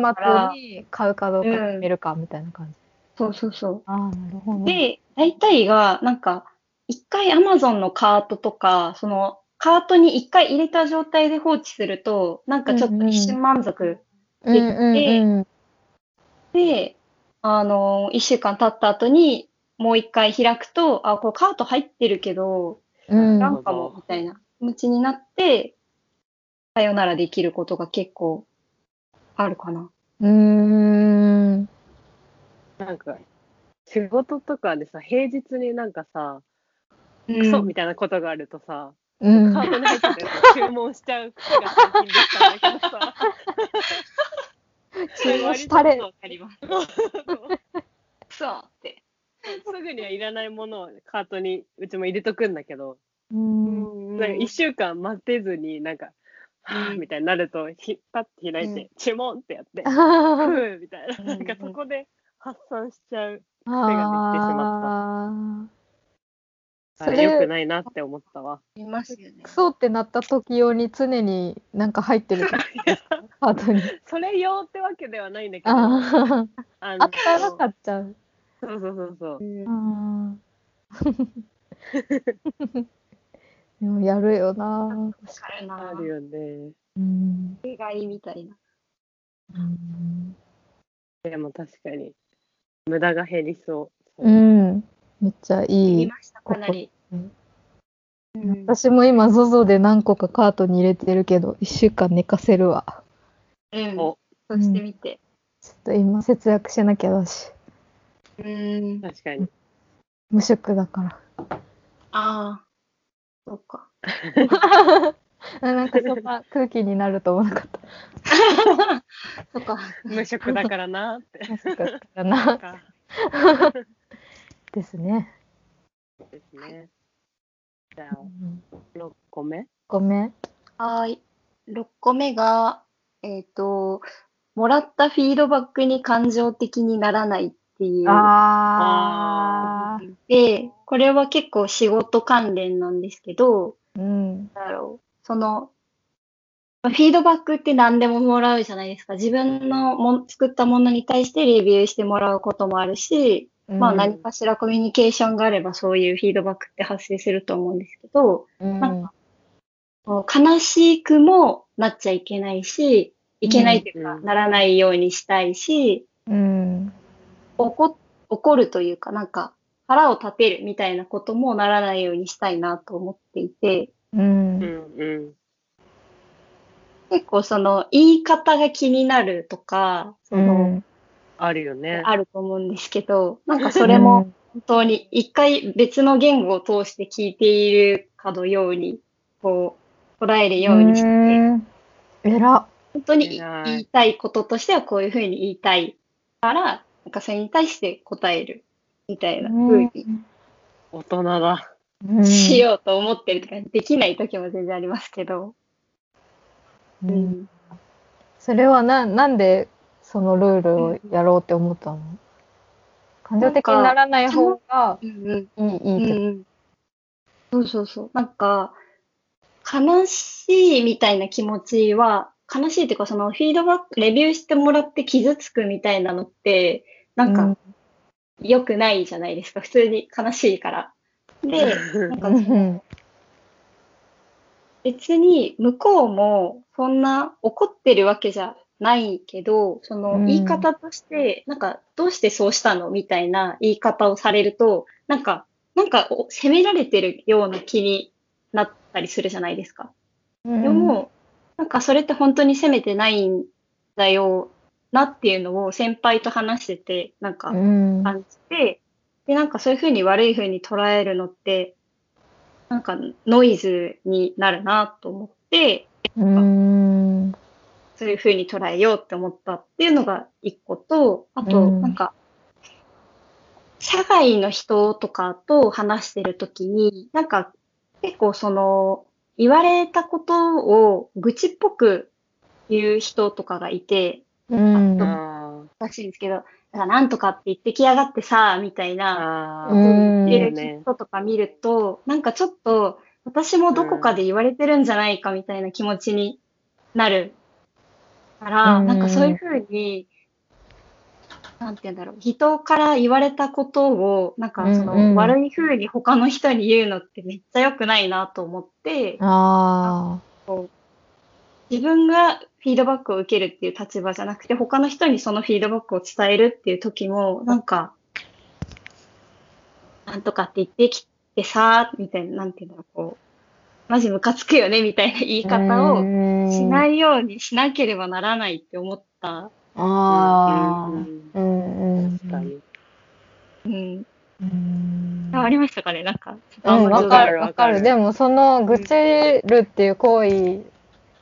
に買うかどうか決めるかみたいな感じ。そうそうそう。あー、なるほど。で、大体が、なんか、一回 Amazon のカートとか、その、カートに一回入れた状態で放置すると、なんかちょっと一瞬満足できて、うんうんうん、で、あの、一週間経った後に、もう一回開くと、あ、これカート入ってるけど、なんかも、みたいな気持ちになって、さよならできることが結構あるかな。うーん。なんか仕事とかでさ平日になんかさ、うん、クソみたいなことがあるとさ、うん、カートに入ってて注文しちゃう癖が最近できたんだけどさ注文したれクソってすぐにはいらないものをカートにうちも入れとくんだけどうんなんかいっしゅうかん待てずになんかはぁみたいになるとひパッて開いて、うん、注文ってやってふぅみたいななんかそこで発散しちゃう癖ができてしまった。あれ良くないなって思ったわ。いますよね。クソってなった時用に常になんか入ってるカートに。それ用ってわけではないんだけど。あ, あ, あったら買っちゃう。そうそうそうそう。うん、でもやるよな。あるよね。うん。意外みたいな。うんでも確かに無駄が減りそう。うん、めっちゃいい。見ましたかなり。うん、私も今 ゾゾ で何個かカートに入れてるけどいっしゅうかん寝かせるわ。うん。そうしてみて、うん。ちょっと今節約しなきゃだし。うん。確かに。無職だから。ああ、そうか。なんかそんな空気になると思わなかった。そっか無職だからなって無職だからなですねですね。じゃあ、うん、ろっこめごこめはい。ろっこめがえっ、ー、ともらったフィードバックに感情的にならないっていう。ああでこれは結構仕事関連なんですけど、うん、だろうそのフィードバックって何でももらうじゃないですか。自分のも作ったものに対してレビューしてもらうこともあるし、うん、まあ何かしらコミュニケーションがあればそういうフィードバックって発生すると思うんですけど、うん、なんか悲しくもなっちゃいけないし、いけないというか、うん、ならないようにしたいし、うん、怒、怒るというかなんか腹を立てるみたいなこともならないようにしたいなと思っていて、うんうん結構その言い方が気になるとかその、うん、あるよねあると思うんですけどなんかそれも本当に一回別の言語を通して聞いているかのようにこう捉えるようにしてえら本当に言いたいこととしてはこういうふうに言いたいからなんかそれに対して答えるみたいな風に、うん、大人だ、うん、しようと思ってるとかできない時も全然ありますけど、うんうん、それは な, なんでそのルールをやろうって思ったの？うん、感情的にならない方がいい、うんうん、いいって、うん、そうそうそう、なんか悲しいみたいな気持ちは、悲しいっていうか、そのフィードバック、レビューしてもらって傷つくみたいなのって、なんか、良くないじゃないですか、うん、普通に悲しいから。で、なんか、別に向こうもそんな怒ってるわけじゃないけど、その言い方として、なんか、どうしてそうしたのみたいな言い方をされると、なんか、なんか責められてるような気になって、たりするじゃないですか。でも、なんかそれって本当に責めてないんだよなっていうのを先輩と話しててなんか感じて、でなんかそういう風に悪い風に捉えるのってなんかノイズになるなと思って、なんかそういう風に捉えようって思ったっていうのが一個と、あとなんか社外の人とかと話してるときになんか結構その言われたことを愚痴っぽく言う人とかがいて、うん、あとらしいんですけど、なんとかって言ってきやがってさみたいなことを言ってる人とか見ると、うん、なんかちょっと私もどこかで言われてるんじゃないかみたいな気持ちになるから、うん、なんかそういうふうになんて言うんだろう、人から言われたことをなんかその悪い風に他の人に言うのってめっちゃ良くないなと思って、うんうん、あこう自分がフィードバックを受けるっていう立場じゃなくて他の人にそのフィードバックを伝えるっていう時もなんかなんとかって言ってきてさみたいな、なんていうんだろう、こうマジムカつくよねみたいな言い方をしないようにしなければならないって思った。ああ、うんうん、確かに。うん。うん、ありましたかね、なんか。うん、わかるわかる。でもその愚痴るっていう行為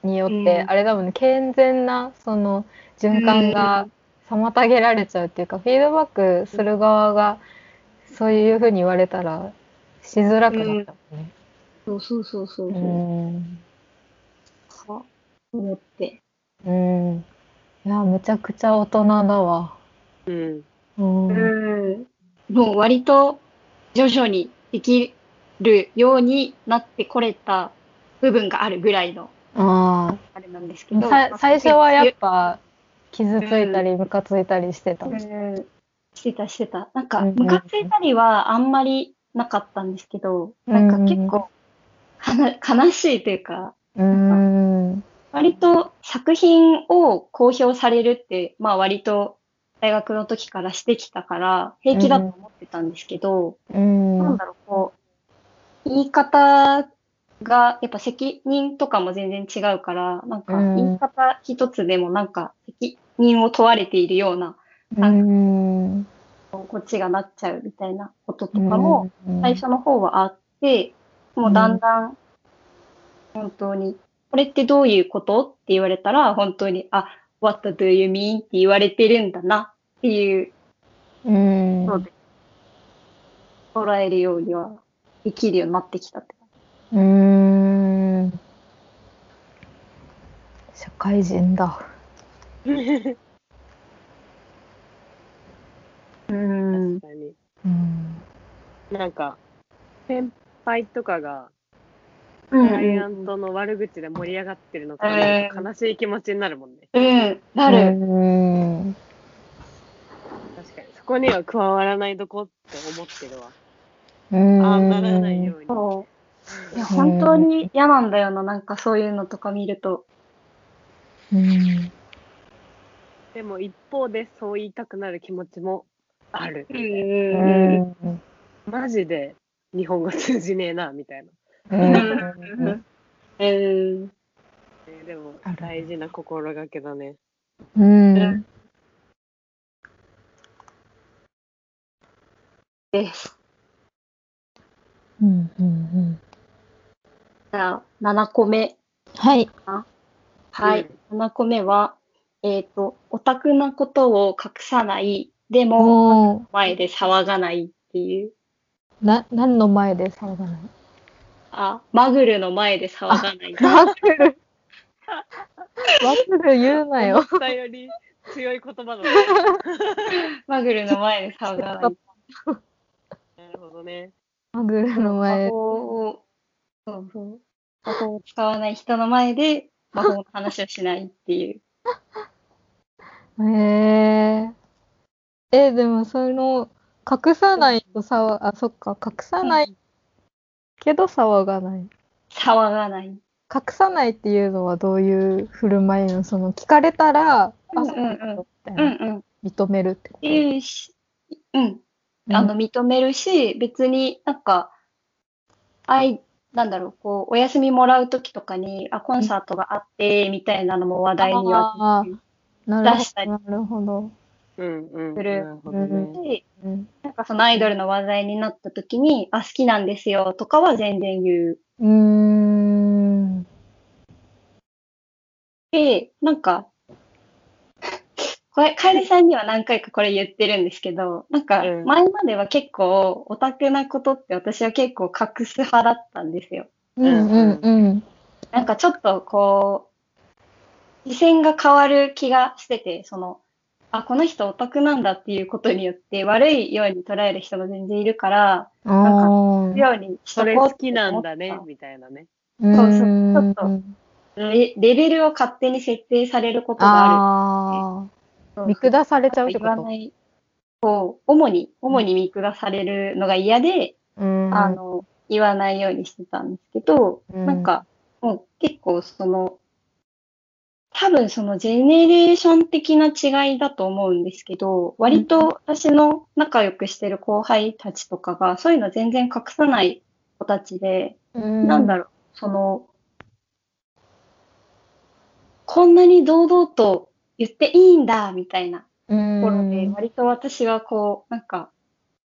によって、うん、あれだもんね、健全なその循環が妨げられちゃうっていうか、うん、フィードバックする側がそういうふうに言われたらしづらくなったもんね。うん、そうそうそうそう。うん。は、思って。うん。いや、むちゃくちゃ大人だわ。うん。うん。うん、もう割と徐々にできるようになってこれた部分があるぐらいの、ああ、あれなんですけど。最初はやっぱ傷ついたりムカついたりしてた、うんうん。してたしてた。なんかムカついたりはあんまりなかったんですけど、うん、なんか結構かな悲しいというか。うん。割と作品を公表されるって、まあ割と大学の時からしてきたから平気だと思ってたんですけど、うん、なんだろう、こう、言い方が、やっぱ責任とかも全然違うから、なんか言い方一つでもなんか責任を問われているような、うん、こっちがなっちゃうみたいなこととかも最初の方はあって、もうだんだん本当に、これってどういうことって言われたら、本当に、あ、what do you mean? って言われてるんだなっていう、うん。そうで、捉えるようにはできるようになってきたって。うーん。社会人だ。うん。確かに。うん。なんか、先輩とかが、クライアントの悪口で盛り上がってるのか、なんか悲しい気持ちになるもんね。うん、うん、なる、うん。確かに、そこには加わらないどこって思ってるわ。うん、ああ、ならないように。そう。いや、本当に嫌なんだよな、なんかそういうのとか見ると。うん。でも一方でそう言いたくなる気持ちもある。うん。うん、マジで日本語通じねえな、みたいな。うんえー、でも大事な心がけだね。うん。です。うんうんうん。じゃあななこめ。はい。はい。うん、ななこめはえっとオタクなことを隠さないでも前で騒がないっていう。な、何の前で騒がない？あ、マグルの前で騒がない。マグルマグル言うなよ。思ったより強い言葉だね。マグルの前で騒がない。なるほどね。マグルの前で。魔法を、そうそう。魔法を使わない人の前で魔法の話をしないっていう。へえー。え、でもその、隠さないと騒、あ、そっか、隠さないけど騒がない。騒がない。隠さないっていうのはどういう振る舞いの、その聞かれたら、うんうんうん、あ、そうだみたいな、認めるってこと。えーし、うん。あの、認めるし、別になんか、あい、なんだろう、こう、お休みもらうときとかに、あ、コンサートがあって、みたいなのも話題には出したり。なるほど。うんうん、するし、なんかそのアイドルの話題になった時に、あ、好きなんですよとかは全然言う。うーん。で、なんか、これ、かえりさんには何回かこれ言ってるんですけど、なんか前までは結構オタクなことって私は結構隠す派だったんですよ。うんうんうん。なんかちょっとこう、視線が変わる気がしてて、その、あ、この人オタクなんだっていうことによって悪いように捉える人も全然いるから、なんか、ようにそれ好きなんだね、みたいなね。そうそう。ちょっとレ、レベルを勝手に設定されることがある。あ、見下されちゃうってこと？こう、主に、主に見下されるのが嫌で、うん、あの、言わないようにしてたんですけど、うん、なんか、もう結構その、多分そのジェネレーション的な違いだと思うんですけど、割と私の仲良くしてる後輩たちとかが、そういうの全然隠さない子たちで、うん、なんだろう、その、こんなに堂々と言っていいんだ、みたいなところで、割と私はこう、なんか、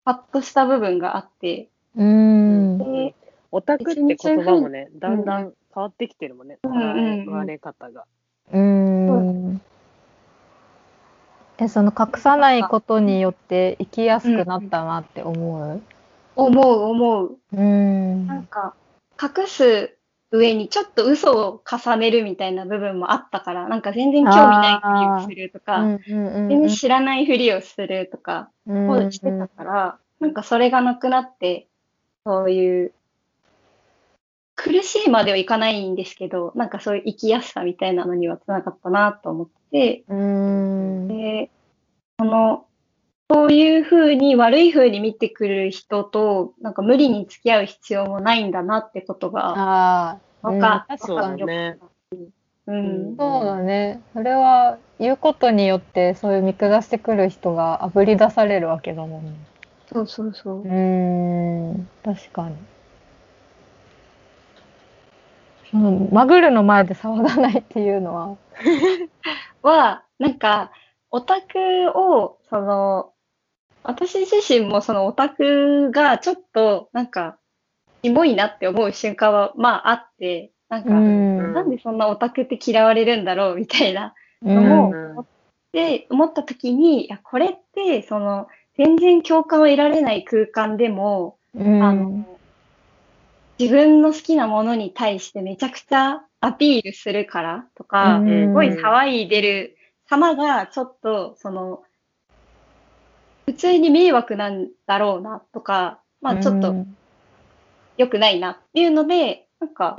パッとした部分があって、うん、で、オタクって言葉もね、だんだん変わってきてるもんね、うん、言われ方が。うーん。え、その隠さないことによって生きやすくなったなって思う？思う思う。うーん。なんか隠す上にちょっと嘘を重ねるみたいな部分もあったから、なんか全然興味ないふりをするとか、うんうんうんうん、全然知らないふりをするとかをしてたから、うんうん、なんかそれがなくなって、そういう。苦しいまではいかないんですけど、なんかそういう生きやすさみたいなのにはつながったなと思って、うーん、で、その、そういう風に悪い風に見てくる人と、なんか無理に付き合う必要もないんだなってことが、分かった。そうだね。うん。そうだね。それは言うことによって、そういう見下してくる人があぶり出されるわけだもんね。そうそうそう。うーん、確かに。うん、マグルの前で騒がないっていうのははなんかオタクをその私自身もそのオタクがちょっとなんかキモいなって思う瞬間はまああって、なんかなんでそんなオタクって嫌われるんだろうみたいなのも思って思った時に、いやこれってその全然共感を得られない空間でもあの自分の好きなものに対してめちゃくちゃアピールするからとか、すごい騒いでる様がちょっと、その、普通に迷惑なんだろうなとか、まあちょっと良くないなっていうので、なんか、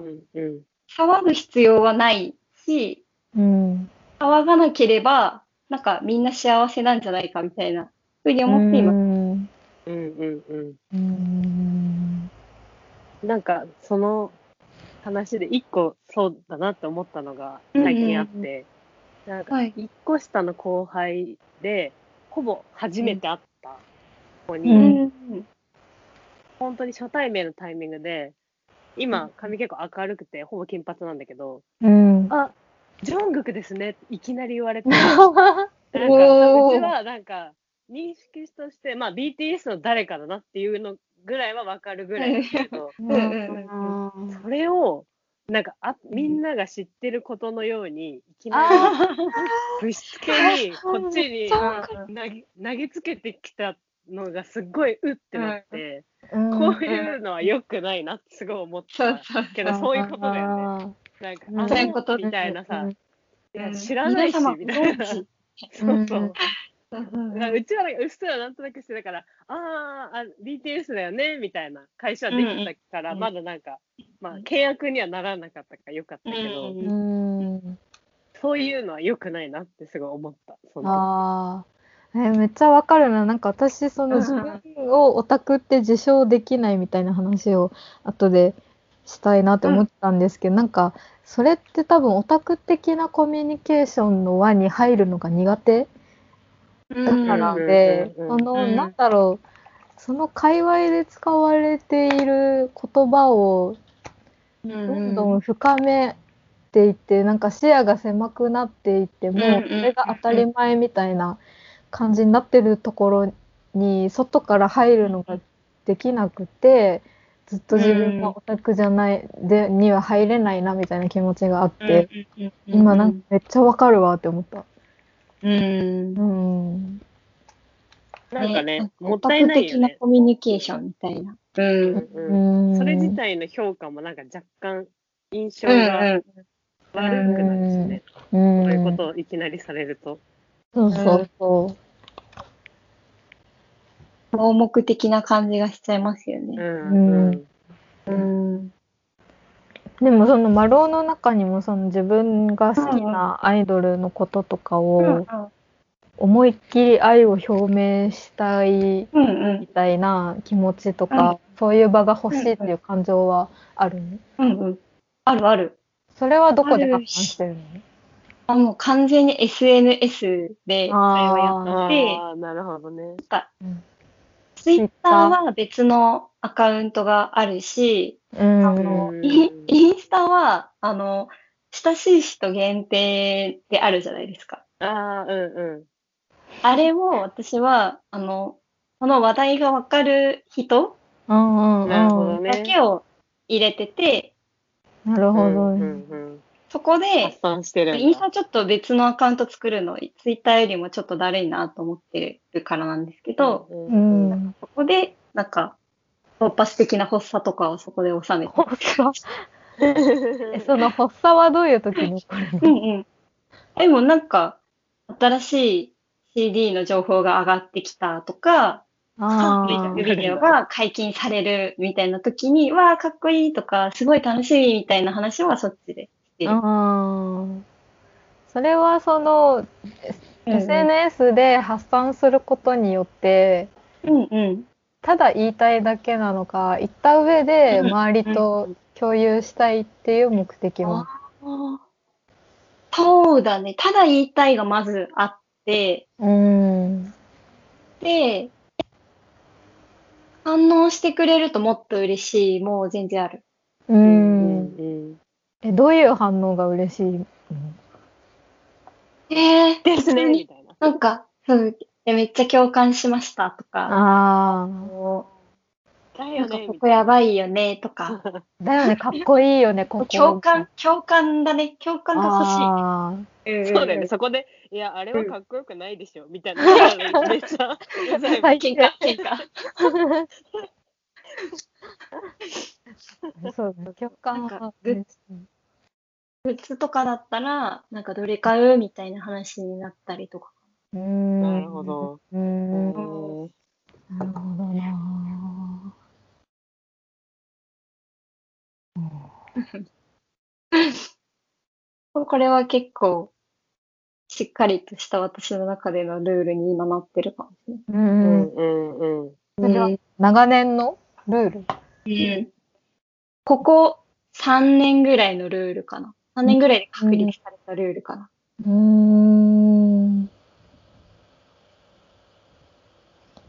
騒ぐ必要はないし、騒がなければ、なんかみんな幸せなんじゃないかみたいなふうに思っています。うんうんうん、なんかその話で一個そうだなって思ったのが最近あって、うんうんうん、なんか一個下の後輩でほぼ初めて会った子に、うん、本当に初対面のタイミングで、今髪結構明るくてほぼ金髪なんだけど、うん、あ、ジョングクですねっていきなり言われてなんかうちはなんか認識として、まあ、ビーティーエス の誰かだなっていうのぐらいはわかるぐらいだけど、うんうんうん、それをなんかあみんなが知ってることのようにいきなりぶしつけにこっちに投げつけてきたのがすっごいうってなって、うんうん、こういうのは良くないなってすごい思ったけど、うん、そういうことだよね。なんかあのみたいなさ、うん、いや知らないしみたいな、うん、そうそう、うん、なんかうちはなんかうっすらなんとなくしてだからああ ビーティーエス だよねみたいな会社はできたから、うん、まだなんか、まあ、契約にはならなかったからよかったけど、うん、そういうのは良くないなってすごい思った。そのああ、えー、めっちゃわかるな。なんか私その自分をオタクって自称できないみたいな話を後でしたいなって思ったんですけど、うん、なんかそれって多分オタク的なコミュニケーションの輪に入るのが苦手だからで、うんうんうん、そのなんだろう、その界隈で使われている言葉をどんどん深めていって、なんか視野が狭くなっていって、もうそれが当たり前みたいな感じになってるところに外から入るのができなくて、ずっと自分がオタクじゃないでには入れないなみたいな気持ちがあって、今なんかめっちゃわかるわって思った。うん、うん、なんかね、もったいないよね。オタク的なコミュニケーションみたいな。うんうんうん、それ自体の評価もなんか若干印象が悪くなるしね。そういうことをいきなりされると。そうそうそう。盲目的な感じがしちゃいますよね。うんうんうん、でもそのマローの中にもその自分が好きなアイドルのこととかを思いっきり愛を表明したいみたいな気持ちとか、うんうん、そういう場が欲しいっていう感情はあるね、うんうん、あるある。それはどこで発散してるの？あ、もう完全に エスエヌエス でそれをやって、ああ、なるほどね。ツイッターは別のアカウントがあるし、あのインスタはあの親しい人限定であるじゃないですか。ああ、うんうん。あれを私はあのこの話題がわかる人だけを入れてて、なるほど、ね、うんうんうん、そこでインスタちょっと別のアカウント作るの、ツイッターよりもちょっとだるいなと思ってるからなんですけど、うんうんうん、そこでなんか突発的な発作とかをそこで収めてその発作はどういう時に起こるの？うん、うん、でもなんか新しい シーディー の情報が上がってきたとか、あー、ビデオが解禁されるみたいな時にわーかっこいいとかすごい楽しみみたいな話はそっちで。あ、それはその、うん、エスエヌエス で発散することによって、うんうん、ただ言いたいだけなのか、言った上で周りと共有したいっていう目的も、うんうん、そうだね、ただ言いたいがまずあって、うん、で反応してくれるともっと嬉しい、もう全然ある。うん、うん、え、どういう反応が嬉しいの？えー、ですね、みたいな。なんか、そう、めっちゃ共感しましたとか。ああ。だよね。なんかここやばいよねとか。だよね、かっこいいよね、ここ。共感、共感だね。共感が欲しい。あ、えー、そうだよね、そこで、いや、あれはかっこよくないでしょ、うん、みたいな。めっちゃ、喧嘩、喧嘩。そう、共感はグッズ、グッズとかだったらなんかどれ買うみたいな話になったりとか。うーん、なるほど、うーん、なるほどな。これは結構しっかりとした私の中でのルールに今なってるかもしれない。うんうんうん、それは長年のルール。うん、ここさんねんぐらいのルールかな。さんねんぐらいで確立されたルールかな。うーん。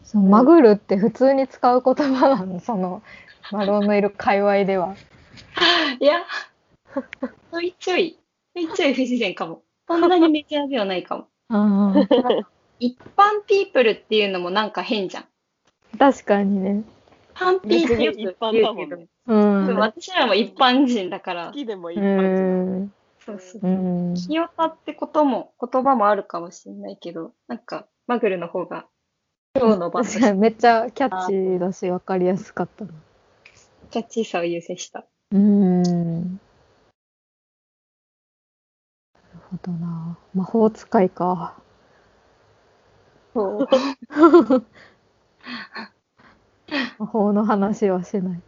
そのマグルって普通に使う言葉なの？そのマロンのいる界隈では。いや、ちょいちょい、ちょいちょい不自然かも。そんなにメジャーではないかも。あ一般ピープルっていうのもなんか変じゃん。確かにね。パンピーってよく言うけど、うん、私らも一般人だから。好きでも一般人。うんそうそう。うん、清田ってことも、言葉もあるかもしれないけど、なんか、まぐるの方が、今日の場所。めっちゃキャッチーだし、わかりやすかったな。キャッチーさを優先した。うん。なるほどな。魔法使いか。そう。魔法の話はしない。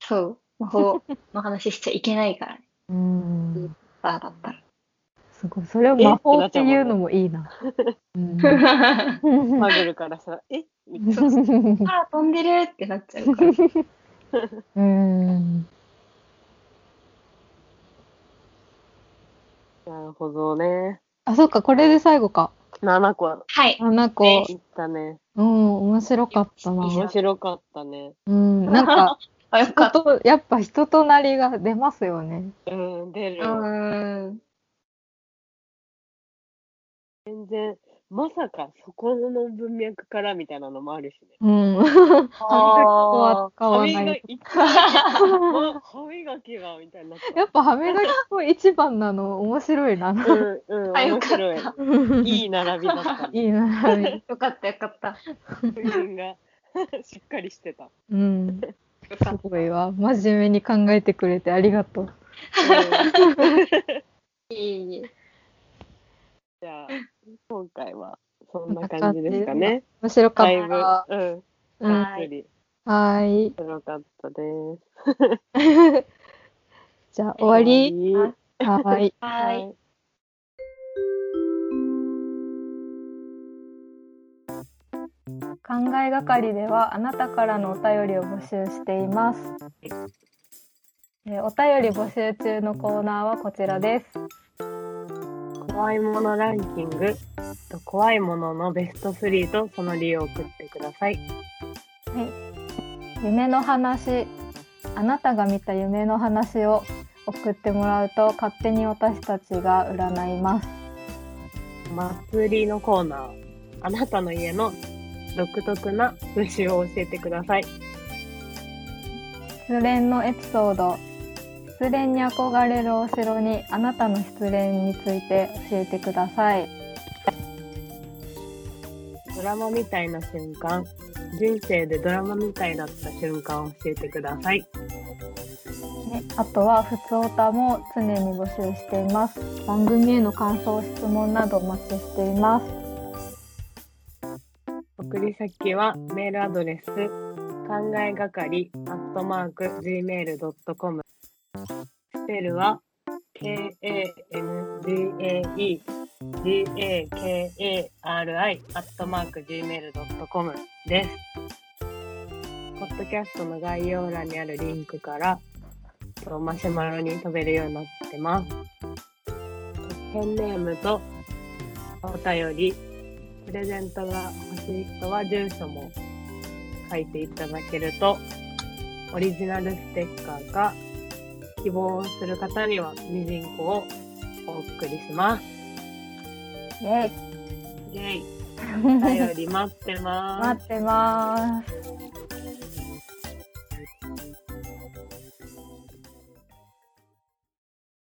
そう。魔法の話しちゃいけないからね。うん。だったら。すごい。それを魔法っていうのもいいな。マグルからさ、え？空飛んでるってなっちゃうから。うん。なるほどね。あ、そっか。これで最後か。ななこ。はい。ななこ。いったね。うん。面白かったな。面白かったね。うん。なんか。あ、やっぱ人と、やっぱ人となりが出ますよね。うん、出る。うん。全然、まさかそこの文脈からみたいなのもあるしね。うん。ああ、歯磨きは、歯磨きは、みたいな。やっぱ歯磨きも一番なの、面白いな。うん、うん、面白い。いい並びだった。いい並び。よかった、よかった。自分がしっかりしてた。うん。すごいわ。真面目に考えてくれてありがとう。いい。じゃあ、今回はそんな感じですかね。面白かった。うん。はい。はい。面白かったです。じゃあ、終わり。はい。はい。考えがかりではあなたからのお便りを募集しています。えー、お便り募集中のコーナーはこちらです。怖いものランキング、怖いもののベストスリーとその理由を送ってください。はい、夢の話、あなたが見た夢の話を送ってもらうと勝手に私たちが占います。祭りのコーナー、あなたの家の独特な風習を教えてください。失恋のエピソード、失恋に憧れるお城にあなたの失恋について教えてください。ドラマみたいな瞬間、人生でドラマみたいだった瞬間を教えてください。あとはふつおたも常に募集しています。番組への感想、質問などお待ちしています。送り先はメールアドレス、考えがかりアットマークジーメールドットコム、スペルは ケーエーエヌジーエーイージーエーケーエーアールアイアットマークジーメールドットコム です。ポッドキャストの概要欄にあるリンクからマシュマロに飛べるようになってます。ペンネームとお便り、プレゼントが欲しい人は住所も書いていただけるとオリジナルステッカーか、希望する方にはミジンコをお送りします。イェイイェイ、お便り待ってます。待ってます。